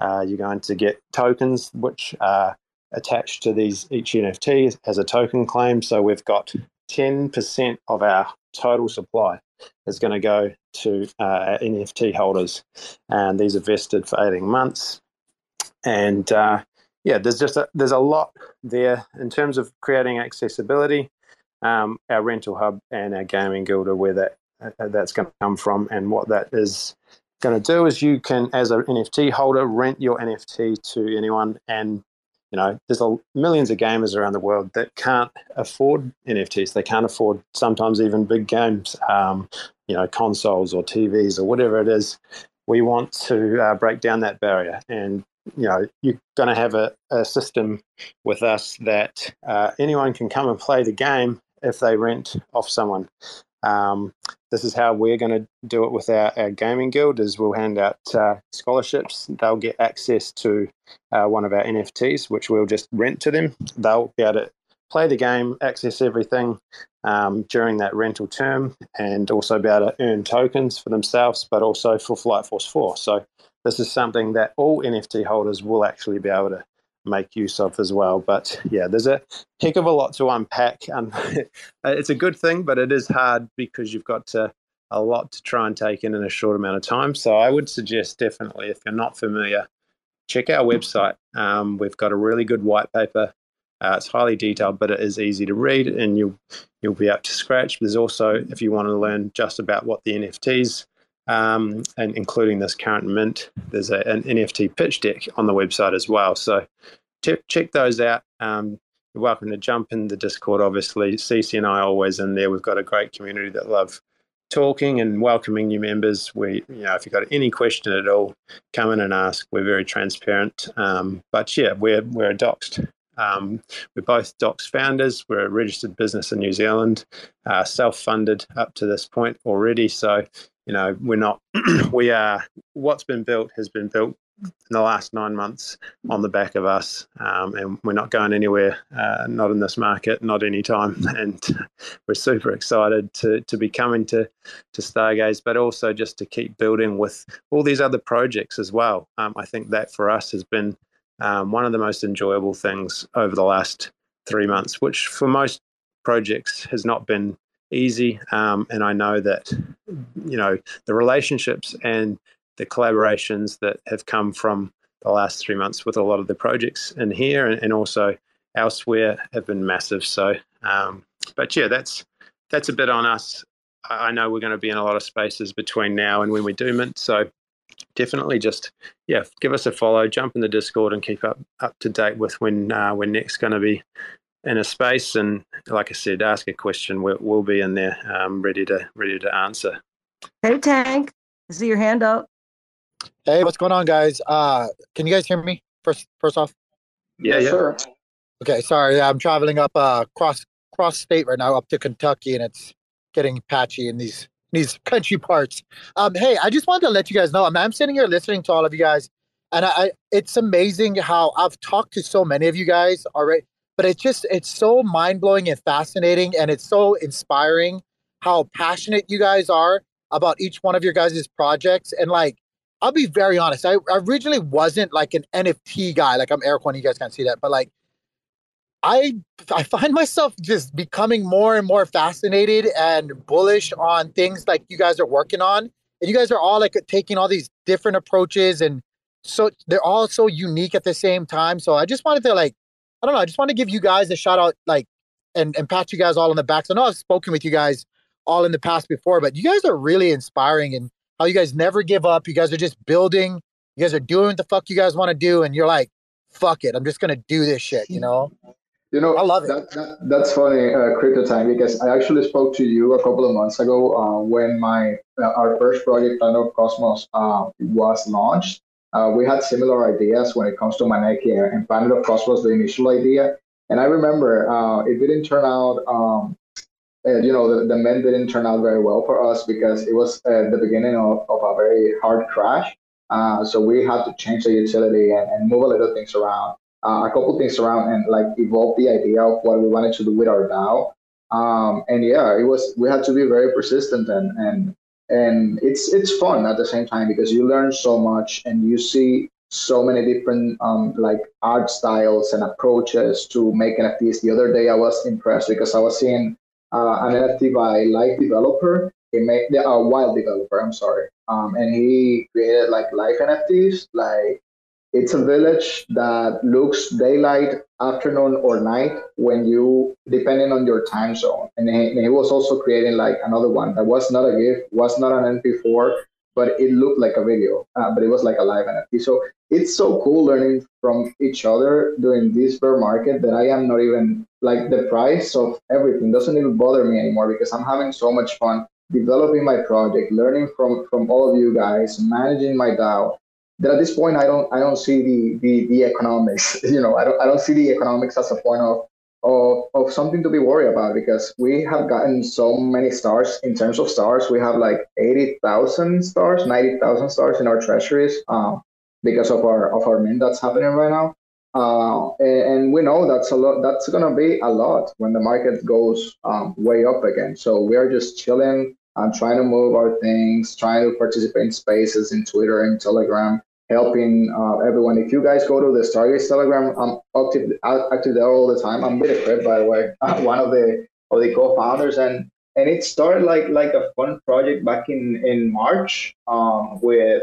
You're going to get tokens which are attached to each NFT as a token claim. So we've got 10% of our total supply is going to go to NFT holders, and these are vested for 18 months. And there's a lot there in terms of creating accessibility. Our rental hub and our gaming guild are where that's going to come from, and what that is going to do is you can, as an NFT holder, rent your NFT to anyone. And there's millions of gamers around the world that can't afford NFTs. They can't afford sometimes even big games, consoles or TVs or whatever it is. We want to break down that barrier, and you're going to have a system with us that anyone can come and play the game if they rent off someone. This is how we're going to do it with our gaming guild, is we'll hand out scholarships. They'll get access to one of our NFTs, which we'll just rent to them. They'll be able to play the game, access everything during that rental term, and also be able to earn tokens for themselves, but also for Flight Force 4. So this is something that all NFT holders will actually be able to make use of as well. But yeah, there's a heck of a lot to unpack, and it's a good thing, but it is hard because you've got a lot to try and take in a short amount of time. So I would suggest, definitely, if you're not familiar, check our website. We've got a really good white paper. It's highly detailed, but it is easy to read, and you'll be up to scratch. There's also, if you want to learn just about what the NFTs and including this current mint, there's an NFT pitch deck on the website as well. So check those out. You're welcome to jump in the Discord, obviously. CC and I are always in there. We've got a great community that love talking and welcoming new members. If you've got any question at all, come in and ask. We're very transparent. But yeah, we're a doxed. We're both Docs founders. We're a registered business in New Zealand, self-funded up to this point already. So You know, we're not, we are, what's been built has been built in the last 9 months on the back of us, and we're not going anywhere, not in this market, not anytime. And we're super excited to be coming to Stargaze, but also just to keep building with all these other projects as well. I think that for us has been one of the most enjoyable things over the last 3 months, which for most projects has not been easy. And I know that, you know, the relationships and the collaborations that have come from the last 3 months with a lot of the projects in here and also elsewhere have been massive. So, but yeah, that's a bit on us. I know we're going to be in a lot of spaces between now and when we do mint. So definitely just, yeah, give us a follow, jump in the Discord and keep up to date with when we're next going to be in a space. And like I said, ask a question. We'll be in there, ready to answer. Hey, Tank, I see your hand up. Hey, what's going on, guys? Can you guys hear me first off? Yeah. Sure. Okay, sorry. I'm traveling up cross state right now, up to Kentucky, and it's getting patchy in these country parts. Hey, I just wanted to let you guys know, I'm sitting here listening to all of you guys, and I it's amazing how I've talked to so many of you guys already. But it's so mind-blowing and fascinating, and it's so inspiring how passionate you guys are about each one of your guys' projects. And, like, I'll be very honest, I originally wasn't, like, an NFT guy. Like, I'm air quoting, you guys can't see that. But, like, I find myself just becoming more and more fascinated and bullish on things like you guys are working on. And you guys are all, like, taking all these different approaches, and so they're all so unique at the same time. So I just wanted to, like, I don't know, I just want to give you guys a shout out, like, and pat you guys all on the back. So I know I've spoken with you guys all in the past before, but you guys are really inspiring and how you guys never give up. You guys are just building. You guys are doing what the fuck you guys want to do. And you're like, fuck it, I'm just going to do this shit, you know? You know, I love it. That's funny, CryptoTank, because I actually spoke to you a couple of months ago when our first project, Planet of Cosmos, was launched. We had similar ideas when it comes to Maneki and Planet of Cosmos, the initial idea. And I remember it didn't turn out, the mint didn't turn out very well for us because it was the beginning of a very hard crash. So we had to change the utility and move a little things around, a couple things around, and like evolve the idea of what we wanted to do with our DAO. We had to be very persistent and it's fun at the same time because you learn so much and you see so many different art styles and approaches to make NFTs. The other day I was impressed because I was seeing an NFT by Life Developer. He made a Wild Developer. I'm sorry, and he created like Life NFTs. Like it's a village that looks daylight, afternoon, or night when you, depending on your time zone. And he was also creating like another one that was not a GIF, was not an MP4, but it looked like a video, but it was like a live NFT. So it's so cool learning from each other during this bear market that I am not even, like, the price of everything doesn't even bother me anymore because I'm having so much fun developing my project, learning from all of you guys, managing my DAO. That at this point I don't see the economics, you know, I don't see the economics as a point of something to be worried about because we have gotten so many stars. In terms of stars, we have like 80,000 stars, 90,000 stars in our treasuries because of our mint that's happening right now. And we know that's a lot. That's gonna be a lot when the market goes way up again. So we are just chilling. I'm trying to move our things, trying to participate in spaces in Twitter and Telegram, helping everyone. If you guys go to the Stargaze Telegram, I'm active there all the time. I'm Bittercrit, by the way, one of the co-founders, and it started like a fun project back in March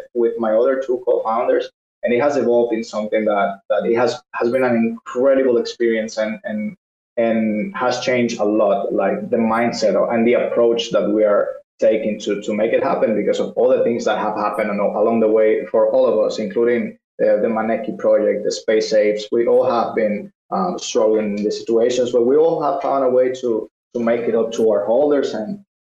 with my other two co-founders, and it has evolved in something that it has been an incredible experience and has changed a lot, like the mindset and the approach that we are taking to make it happen because of all the things that have happened along the way for all of us, including the Maneki project, the Space Apes. We all have been struggling in the situations, but we all have found a way to make it up to our holders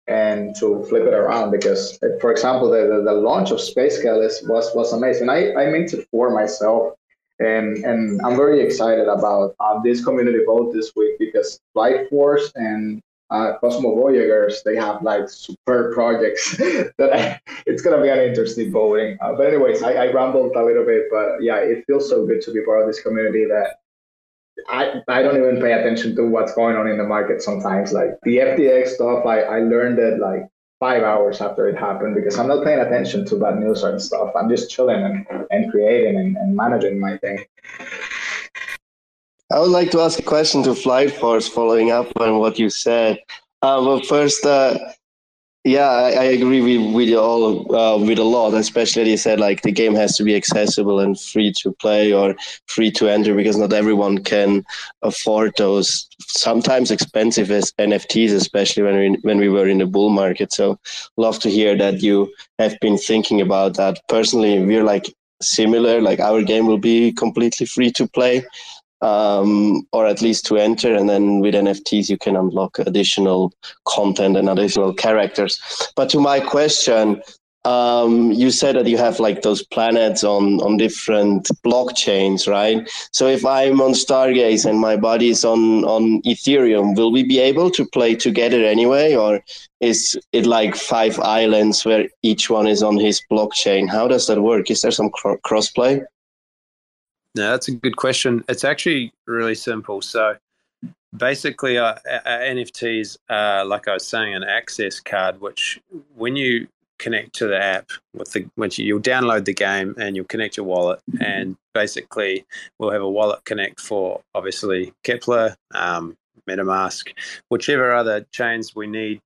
and to flip it around because, for example, the launch of Space Skellies was amazing. I meant it for myself. And I'm very excited about this community vote this week because Flight Force and Cosmo Voyagers, they have like superb projects that it's going to be an interesting voting. But anyways, I rambled a little bit, but yeah, it feels so good to be part of this community that I don't even pay attention to what's going on in the market sometimes. Like the FTX stuff, I learned it like 5 hours after it happened because I'm not paying attention to bad news and stuff. I'm just chilling and creating and managing my thing. I would like to ask a question to Flight Force following up on what you said. Well, first, I agree with you all with a lot, especially you said like the game has to be accessible and free to play or free to enter because not everyone can afford those sometimes expensive as NFTs, especially when we were in the bull market. So love to hear that you have been thinking about that. Personally, we're like similar, like our game will be completely free to play. Or at least to enter, and then with NFTs you can unlock additional content and additional characters. But to my question, you said that you have like those planets on different blockchains, right? So if I'm on Stargaze and my buddy's on Ethereum, will we be able to play together anyway, or is it like 5 islands where each one is on his blockchain? How does that work? Is there some crossplay? No, that's a good question. It's actually really simple. So basically, NFTs are, like I was saying, an access card, which when you connect to the app, you'll download the game and you'll connect your wallet. And basically, we'll have a wallet connect for, obviously, Kelepar, MetaMask, whichever other chains we need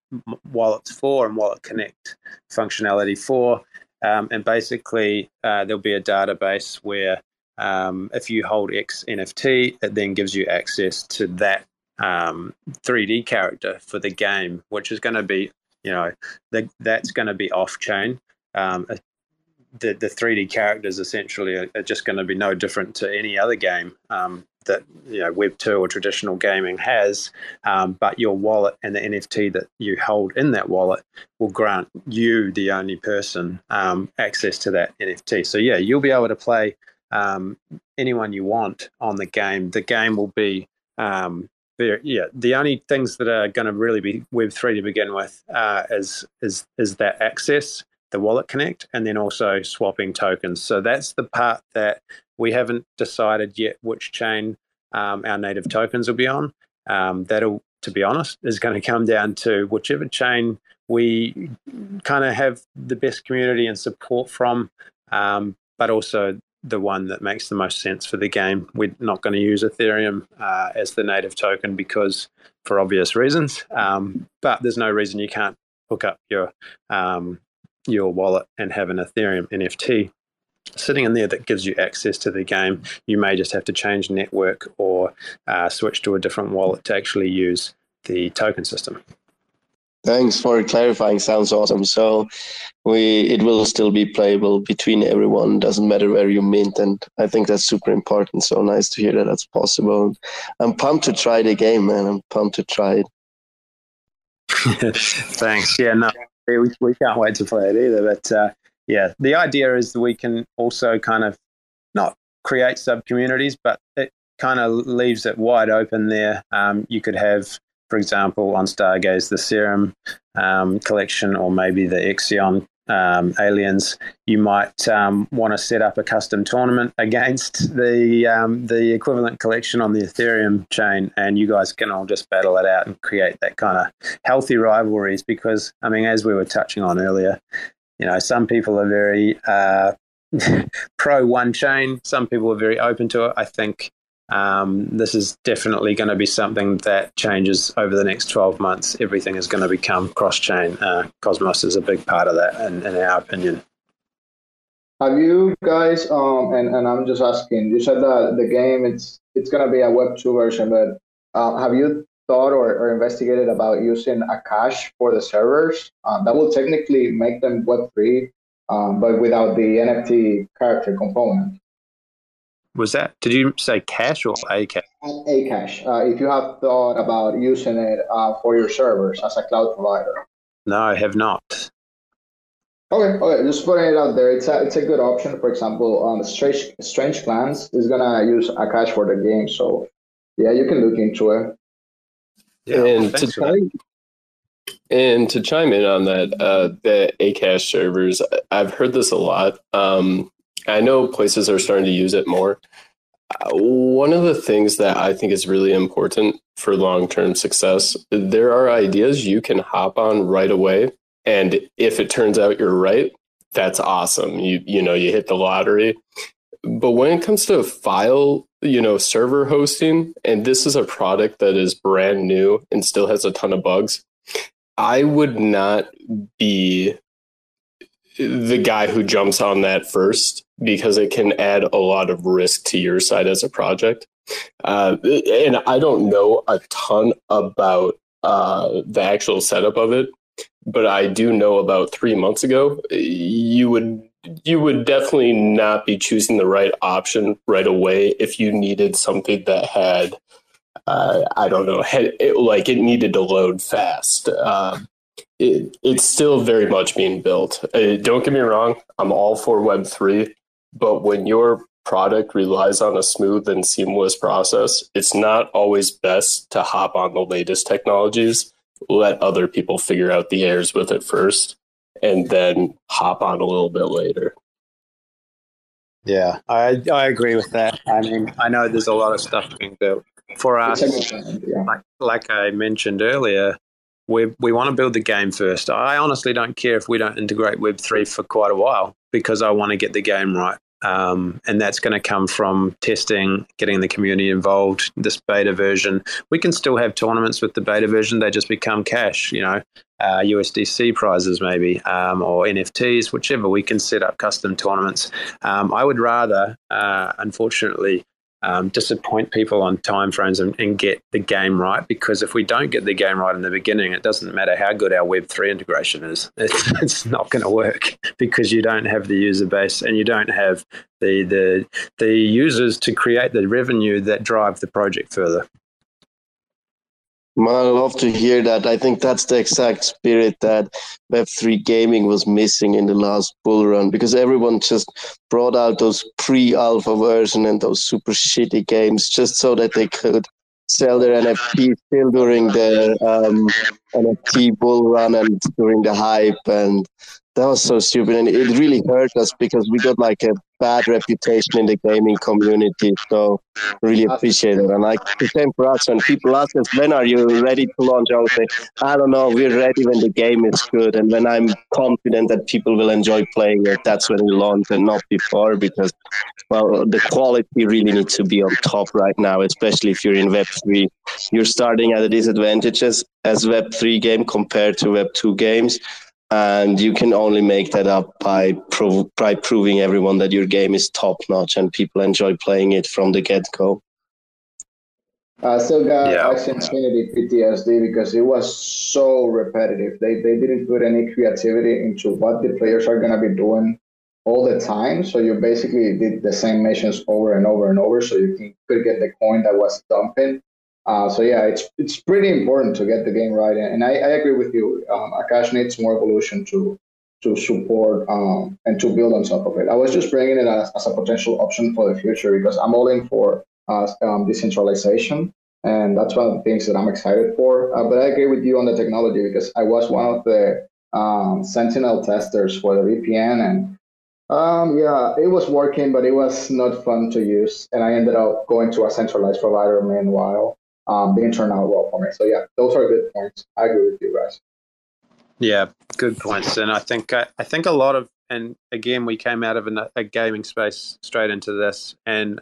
wallets for and wallet connect functionality for. And basically, there'll be a database where if you hold X NFT, it then gives you access to that 3D character for the game, which is going to be, that's going to be off chain. The 3D characters essentially are just going to be no different to any other game that Web2 or traditional gaming has, but your wallet and the NFT that you hold in that wallet will grant you, the only person, access to that NFT. So yeah, you'll be able to play anyone you want on the game. The game will be the only things that are going to really be Web3 to begin with is that access, the wallet connect, and then also swapping tokens. So that's the part that we haven't decided yet which chain our native tokens will be on. That'll, to be honest, is going to come down to whichever chain we kind of have the best community and support from, but also the one that makes the most sense for the game. We're not going to use Ethereum as the native token because, for obvious reasons, but there's no reason you can't hook up your wallet and have an Ethereum NFT sitting in there that gives you access to the game. You may just have to change network or switch to a different wallet to actually use the token system. Thanks for clarifying. Sounds awesome. So it will still be playable between everyone. Doesn't matter where you mint. And I think that's super important. So nice to hear that that's possible. I'm pumped to try the game, man. I'm pumped to try it. Thanks. Yeah, no, we can't wait to play it either. But yeah, the idea is that we can also kind of not create sub-communities, but it kind of leaves it wide open there. You could have, for example, on Stargaze, the Serum collection, or maybe the Exion aliens. You might want to set up a custom tournament against the equivalent collection on the Ethereum chain, and you guys can all just battle it out and create that kind of healthy rivalries. Because, I mean, as we were touching on earlier, some people are very pro one chain, some people are very open to it. I think this is definitely going to be something that changes over the next 12 months. Everything is going to become cross-chain. Cosmos is a big part of that, in our opinion. Have you guys, and I'm just asking, you said that the game, it's going to be a Web2 version, but have you thought or investigated about using Akash for the servers? That will technically make them Web3, but without the NFT character component. Was that, did you say cash or Akash? Akash, if you have thought about using it for your servers as a cloud provider. No, I have not. Okay, just putting it out there. It's a good option. For example, Strange Plans is going to use Akash for the game. So, yeah, you can look into it. Yeah, And to chime in on that, the Akash servers, I've heard this a lot. I know places are starting to use it more. One of the things that I think is really important for long-term success, there are ideas you can hop on right away. And if it turns out you're right, that's awesome. You know, you hit the lottery. But when it comes to file, you know, server hosting, and this is a product that is brand new and still has a ton of bugs, I would not be the guy who jumps on that first, because it can add a lot of risk to your side as a project. And I don't know a ton about the actual setup of it, but I do know about 3 months ago, you would definitely not be choosing the right option right away if you needed something that had, it needed to load fast. It's still very much being built. Don't get me wrong, I'm all for Web3, but when your product relies on a smooth and seamless process, it's not always best to hop on the latest technologies. Let other people figure out the errors with it first, and then hop on a little bit later. Yeah, I agree with that. I mean, I know there's a lot of stuff being built. For us, like I mentioned earlier, we want to build the game first. I honestly don't care if we don't integrate Web3 for quite a while, because I want to get the game right. And that's going to come from testing, getting the community involved. This beta version, we can still have tournaments with the beta version. They just become cash, you know, USDC prizes maybe, or NFTs, whichever. We can set up custom tournaments. I would rather, unfortunately, disappoint people on timeframes and get the game right, because if we don't get the game right in the beginning, it doesn't matter how good our Web3 integration is. It's not going to work, because you don't have the user base and you don't have the users to create the revenue that drive the project further. Man, I love to hear that. I think that's the exact spirit that Web3 gaming was missing in the last bull run, because everyone just brought out those pre-alpha version and those super shitty games just so that they could sell their NFT still during the NFT bull run and during the hype. And that was so stupid. And it really hurt us, because we got like a bad reputation in the gaming community. So really appreciate it. And like the same for us, when people ask us, when are you ready to launch? I would say, I don't know, we're ready when the game is good. And when I'm confident that people will enjoy playing it, that's when we launch, and not before, because, well, the quality really needs to be on top right now, especially if you're in Web3. You're starting at a disadvantage as Web3 game compared to Web2 games. And you can only make that up by proving everyone that your game is top-notch and people enjoy playing it from the get-go. I still got Action Infinity PTSD, because it was so repetitive. They didn't put any creativity into what the players are going to be doing all the time. So you basically did the same missions over and over and over, so you could get the coin that was dumping. It's pretty important to get the game right, and I agree with you. Akash needs more evolution to support and to build on top of it. I was just bringing it as a potential option for the future, because I'm all in for decentralization, and that's one of the things that I'm excited for. But I agree with you on the technology, because I was one of the Sentinel testers for the VPN, and it was working, but it was not fun to use, and I ended up going to a centralized provider meanwhile. They didn't turn out well for me. So, those are good points. I agree with you guys. Yeah, good points. And I think a lot of, and again, we came out of a gaming space straight into this, and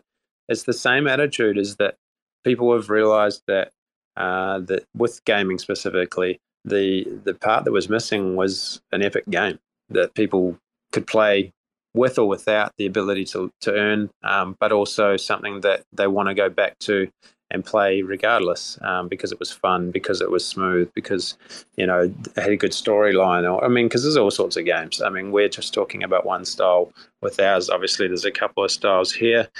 it's the same attitude, is that people have realized that that with gaming specifically, the part that was missing was an epic game that people could play with or without the ability to earn, but also something that they want to go back to and play regardless, because it was fun, because it was smooth, because, you know, it had a good storyline. I mean, because there's all sorts of games. I mean, we're just talking about one style with ours. Obviously, there's a couple of styles here.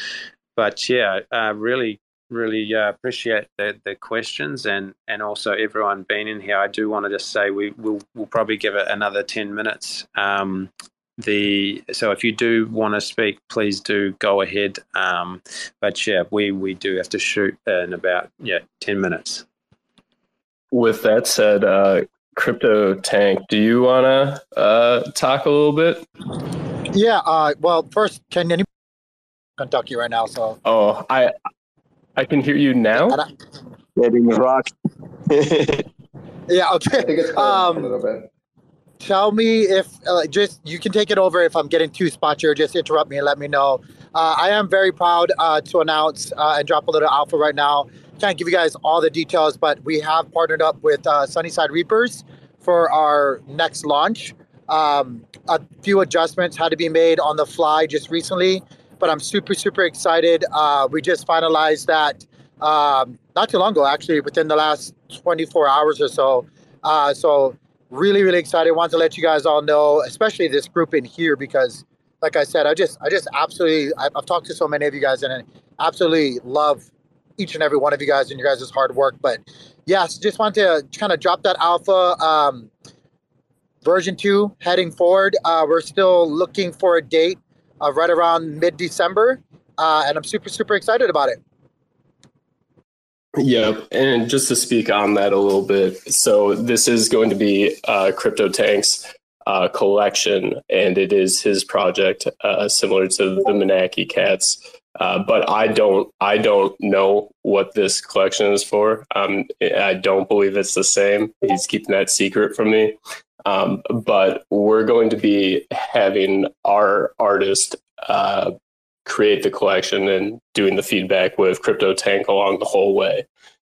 But, really, really appreciate the questions and also everyone being in here. I do want to just say we'll probably give it another 10 minutes. So if you do want to speak, please do go ahead. We do have to shoot in about 10 minutes. With that said, CryptoTank, do you want to talk a little bit? Yeah. Well, first, can anybody contact you right now? So. Oh, I can hear you now. Yeah. Okay. Tell me if you can take it over if I'm getting too spotty, or just interrupt me and let me know. I am very proud to announce and drop a little alpha right now. Can't give you guys all the details, but we have partnered up with Sunnyside Reapers for our next launch. A few adjustments had to be made on the fly just recently, but I'm super, super excited. We just finalized that not too long ago, actually, within the last 24 hours or so. So really, really excited. Want to let you guys all know, especially this group in here, because like I said, I just absolutely, I've talked to so many of you guys and I absolutely love each and every one of you guys and your guys' hard work. But yes, just want to kind of drop that alpha. Version 2 heading forward. We're still looking for a date right around mid-December, and I'm super, super excited about it. Yeah, and just to speak on that a little bit, so this is going to be CryptoTank's collection, and it is his project, similar to the Maneki Cats. But I don't know what this collection is for. I don't believe it's the same. He's keeping that secret from me. But we're going to be having our artist create the collection and doing the feedback with CryptoTank along the whole way.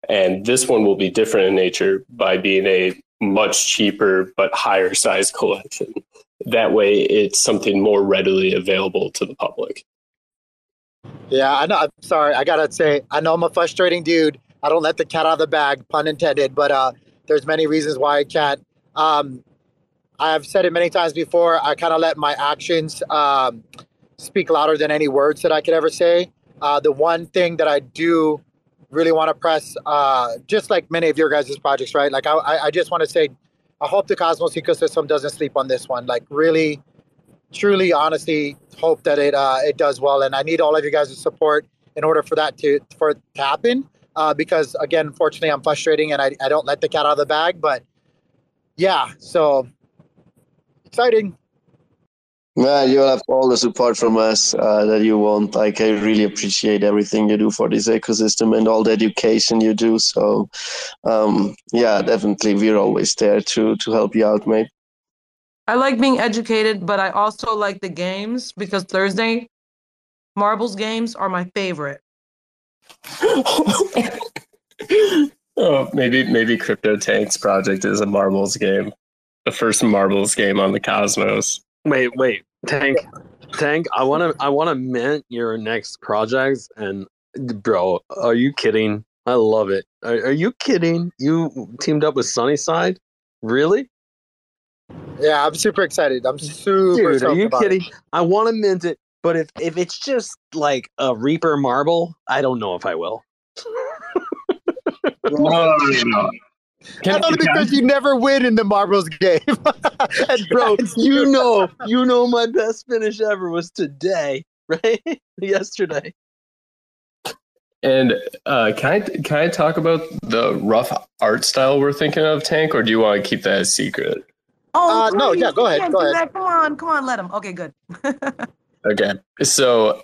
And this one will be different in nature by being a much cheaper but higher size collection. That way, it's something more readily available to the public. Yeah, I know. I'm sorry. I got to say, I know I'm a frustrating dude. I don't let the cat out of the bag, pun intended, but there's many reasons why I can't. I've said it many times before. I kind of let my actions speak louder than any words that I could ever say. The one thing that I do really want to press, just like many of your guys' projects, right? Like I just want to say, I hope the Cosmos ecosystem doesn't sleep on this one. Like really, truly, honestly, hope that it does well. And I need all of you guys' support in order for that to happen. Because again, unfortunately, I'm frustrating and I don't let the cat out of the bag, but yeah, so exciting. Yeah, you'll have all the support from us that you want. Like, I really appreciate everything you do for this ecosystem and all the education you do. So, yeah, definitely, we're always there to help you out, mate. I like being educated, but I also like the games because Thursday, marbles games are my favorite. Oh, maybe CryptoTank's project is a marbles game. The first marbles game on the Cosmos. Wait, Tank, I wanna mint your next projects, and bro, are you kidding? I love it. Are you kidding? You teamed up with Sunnyside? Really? Yeah, I'm super excited. I'm super excited. Are you kidding? It. I wanna mint it, but if it's just like a Reaper marble, I don't know if I will. No. That's because you never win in the marbles game. And bro, you know my best finish ever was today, right? Yesterday. And can I talk about the rough art style we're thinking of, Tank, or do you want to keep that a secret? Oh no, yeah, go ahead. Come on, let him. Okay, good. Okay, so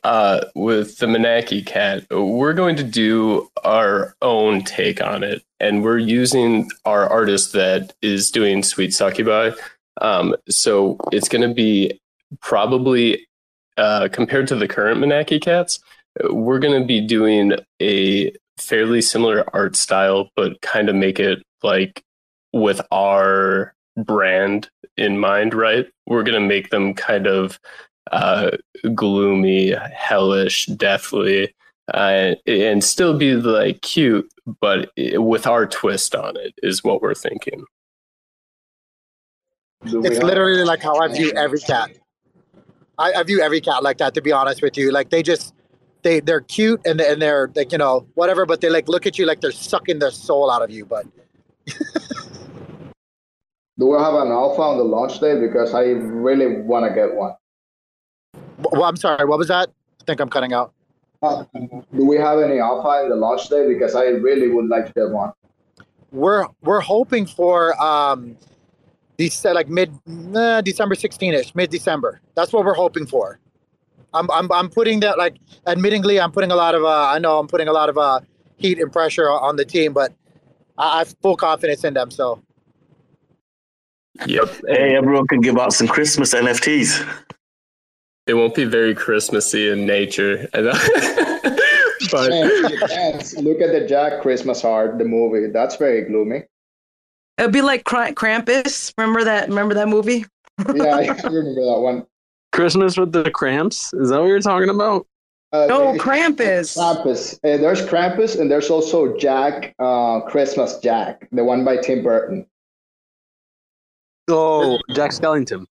with the Maneki Cat, we're going to do our own take on it, and we're using our artist that is doing Sweet Succubi. So it's going to be probably, compared to the current Maneki Cats, we're going to be doing a fairly similar art style, but kind of make it like with our brand in mind, right? We're going to make them kind of gloomy, hellish, deathly, and still be like cute, but with our twist on it is what we're thinking. It's literally like how I view every cat. I view every cat like that, to be honest with you. Like they're cute and they're like, you know, whatever, but they like look at you like they're sucking their soul out of you, but do we have an alpha on the launch day? Because I really want to get one. Well, I'm sorry, what was that? I think I'm cutting out. Do we have any alpha in the launch day? Because I really would like to get one. we're hoping for December 16ish, mid December. That's what we're hoping for. I'm putting that, like, admittingly, I'm putting a lot of heat and pressure on the team, but I have full confidence in them. So. Yep. Hey, everyone can give out some Christmas NFTs. It won't be very Christmassy in nature. But yes, look at the Jack Christmas Heart, the movie. That's very gloomy. It'd be like Krampus. Remember that movie? Yeah, I remember that one. Christmas with the Cramps? Is that what you're talking about? No, Krampus. Krampus. There's Krampus, and there's also Jack, Christmas Jack, the one by Tim Burton. Oh, Jack Skellington.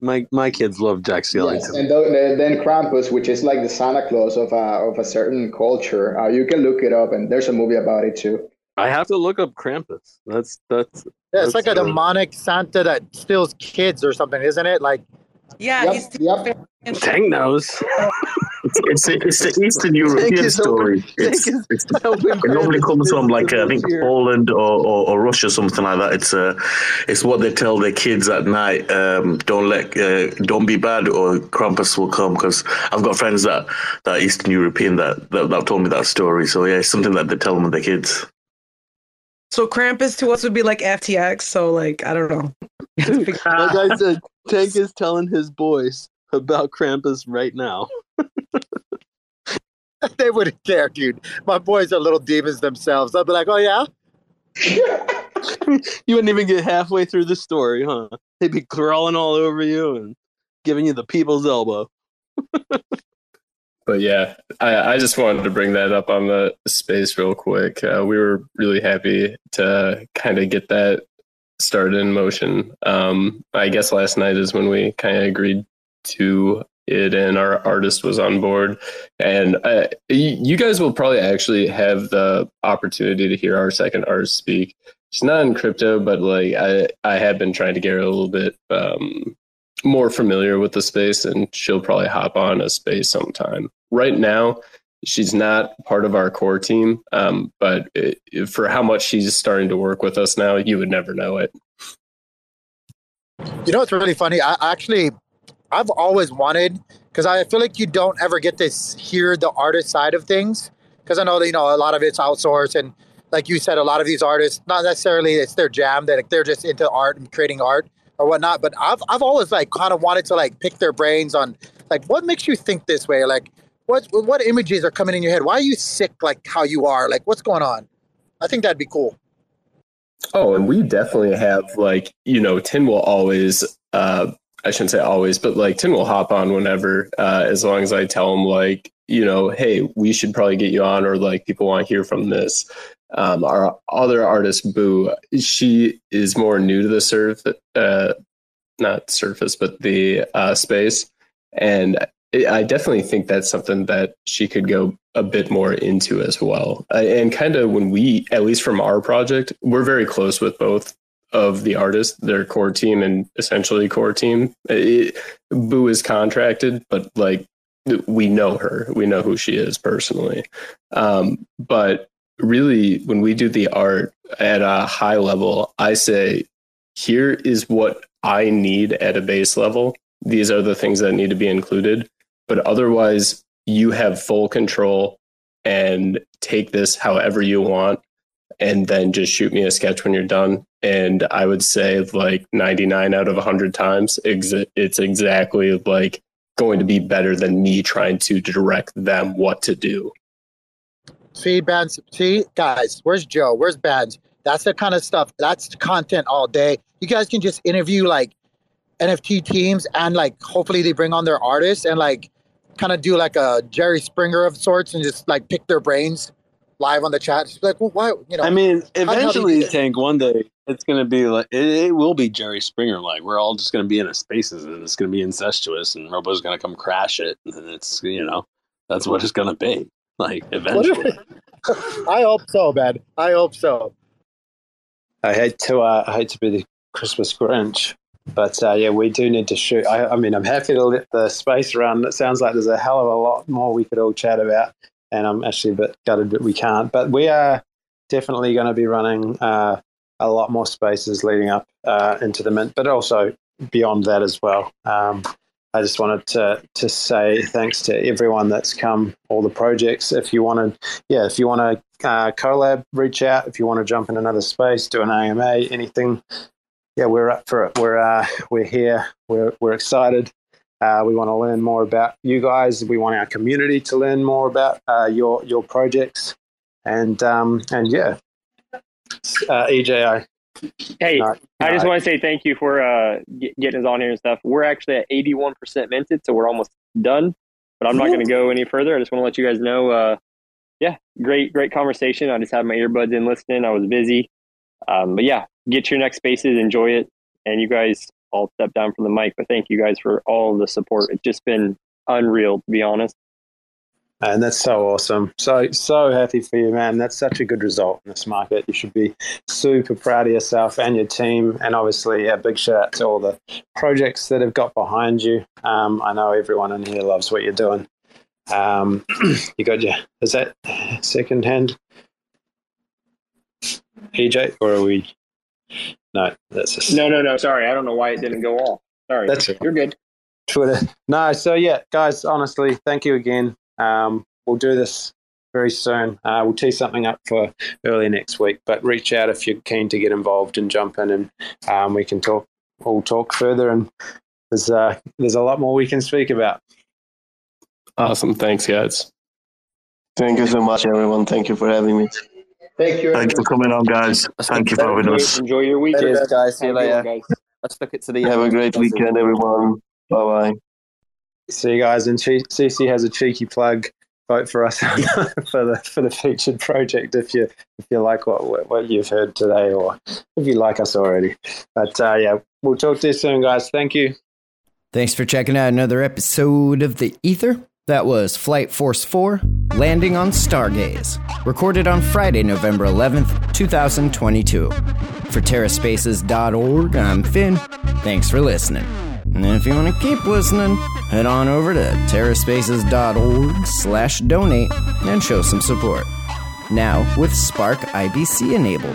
My kids love Jack Skellington. Yes, and then Krampus, which is like the Santa Claus of a certain culture. You can look it up, and there's a movie about it too. I have to look up Krampus. That's like a demonic Santa that steals kids or something, isn't it? Like, yeah, yep, he's Tang knows. It's the Eastern European story. It normally comes from, like, I think Poland or Russia or something like that. It's what they tell their kids at night. Don't be bad, or Krampus will come. Because I've got friends that Eastern European that told me that story. So yeah, it's something that they tell them their kids. So Krampus to us would be like FTX. So, like, I don't know. Like I said, Tank is telling his boys about Krampus right now. They wouldn't care, dude. My boys are little demons themselves. I'd be like, oh, yeah? You wouldn't even get halfway through the story, huh? They'd be crawling all over you and giving you the people's elbow. But yeah, I just wanted to bring that up on the space real quick. We were really happy to kind of get that started in motion. I guess last night is when we kind of agreed to it, and our artist was on board, and you guys will probably actually have the opportunity to hear our second artist speak. She's not in crypto, but like I have been trying to get her a little bit more familiar with the space, and she'll probably hop on a space sometime. Right now she's not part of our core team, but for how much she's starting to work with us now, you would never know it. You know what's really funny? I've always wanted, because I feel like you don't ever get to hear the artist side of things, because I know that, you know, a lot of it's outsourced, and like you said, a lot of these artists, not necessarily it's their jam, that they're just into art and creating art or whatnot. But I've always, like, kind of wanted to, like, pick their brains on, like, what makes you think this way, like what images are coming in your head, why are you sick, like how you are, like what's going on. I think that'd be cool. Oh, and we definitely have, like, you know, Tim will always I shouldn't say always, but like Tim will hop on whenever, as long as I tell him, like, you know, hey, we should probably get you on, or like people want to hear from this. Our other artist, Boo, she is more new to the space. And I definitely think that's something that she could go a bit more into as well. And kind of when we, at least from our project, we're very close with both of the artists, their core team and essentially core team. Boo is contracted, but like we know her, we know who she is personally. But really, when we do the art at a high level, I say, here is what I need at a base level. These are the things that need to be included, but otherwise you have full control and take this however you want. And then just shoot me a sketch when you're done. And I would say, like, 99 out of 100 times, it's exactly, like, going to be better than me trying to direct them what to do. See, Bbandz, see, guys, where's Joe? Where's Bbandz? That's the kind of stuff. That's content all day. You guys can just interview, like, NFT teams, and, like, hopefully they bring on their artists and, like, kind of do, like, a Jerry Springer of sorts and just, like, pick their brains live on the chat. Just like, well, why, you know, I mean, eventually, Tank, one day it's going to be like, it will be Jerry Springer. Like, we're all just going to be in a spaces, and it's going to be incestuous, and Robo's going to come crash it. And it's, you know, that's what it's going to be like eventually. I hope so, man. I hope so. I hate to be the Christmas Grinch, but yeah, we do need to shoot. I mean, I'm happy to let the space run. It sounds like there's a hell of a lot more we could all chat about. And I'm actually a bit gutted that we can't. But we are definitely going to be running a lot more spaces leading up into the mint, but also beyond that as well. I just wanted to say thanks to everyone that's come, all the projects. If you want to collab, reach out. If you want to jump in another space, do an AMA, anything, yeah, we're up for it. We're here. We're excited. We want to learn more about you guys. We want our community to learn more about your projects, and yeah, EJ. Hey, I just want to say thank you for getting us on here and stuff. We're actually at 81% minted, so we're almost done, but I'm not going to go any further. I just want to let you guys know, great conversation. I just had my earbuds in listening. I was busy. But yeah, get your next spaces, enjoy it, and you guys all step down from the mic. But thank you guys for all the support. It's just been unreal, to be honest. And that's so awesome. So happy for you, man. That's such a good result in this market. You should be super proud of yourself and your team. And obviously, a big shout out to all the projects that have got behind you. I know everyone in here loves what you're doing. You got your, is that second hand, EJ, or are we? No, that's no. Sorry, I don't know why it didn't go off. Sorry, you're good. Twitter. No, so yeah, guys. Honestly, thank you again. We'll do this very soon. We'll tee something up for early next week, but reach out if you're keen to get involved and jump in, and we can talk. We'll talk further, and there's a lot more we can speak about. Awesome. Thanks, guys. Thank you so much, everyone. Thank you for having me. Thank you. Thanks for coming on, guys. Thank you for having us. Enjoy your weekend, guys. See you later. Let's look it to the end. Have a great weekend, everyone. Bye-bye. See you guys, and CC has a cheeky plug. Vote for us for the featured project if you like what you've heard today, or if you like us already. But yeah, we'll talk to you soon, guys. Thank you. Thanks for checking out another episode of the Ether. That was Flight Force 4, Landing on Stargaze, recorded on Friday, November 11th, 2022. For TerraSpaces.org, I'm Finn. Thanks for listening. And if you want to keep listening, head on over to terraspaces.org/donate and show some support. Now with Spark IBC enabled.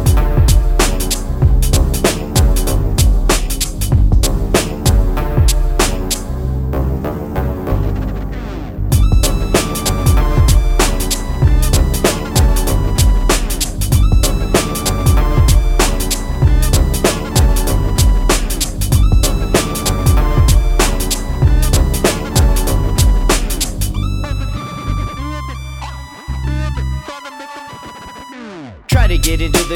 Get into the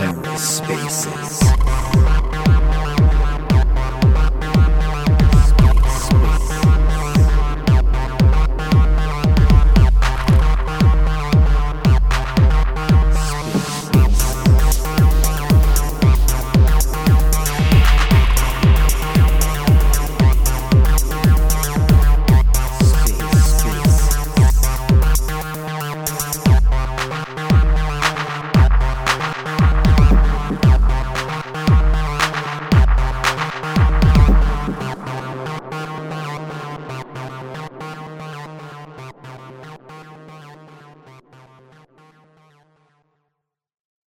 general spaces.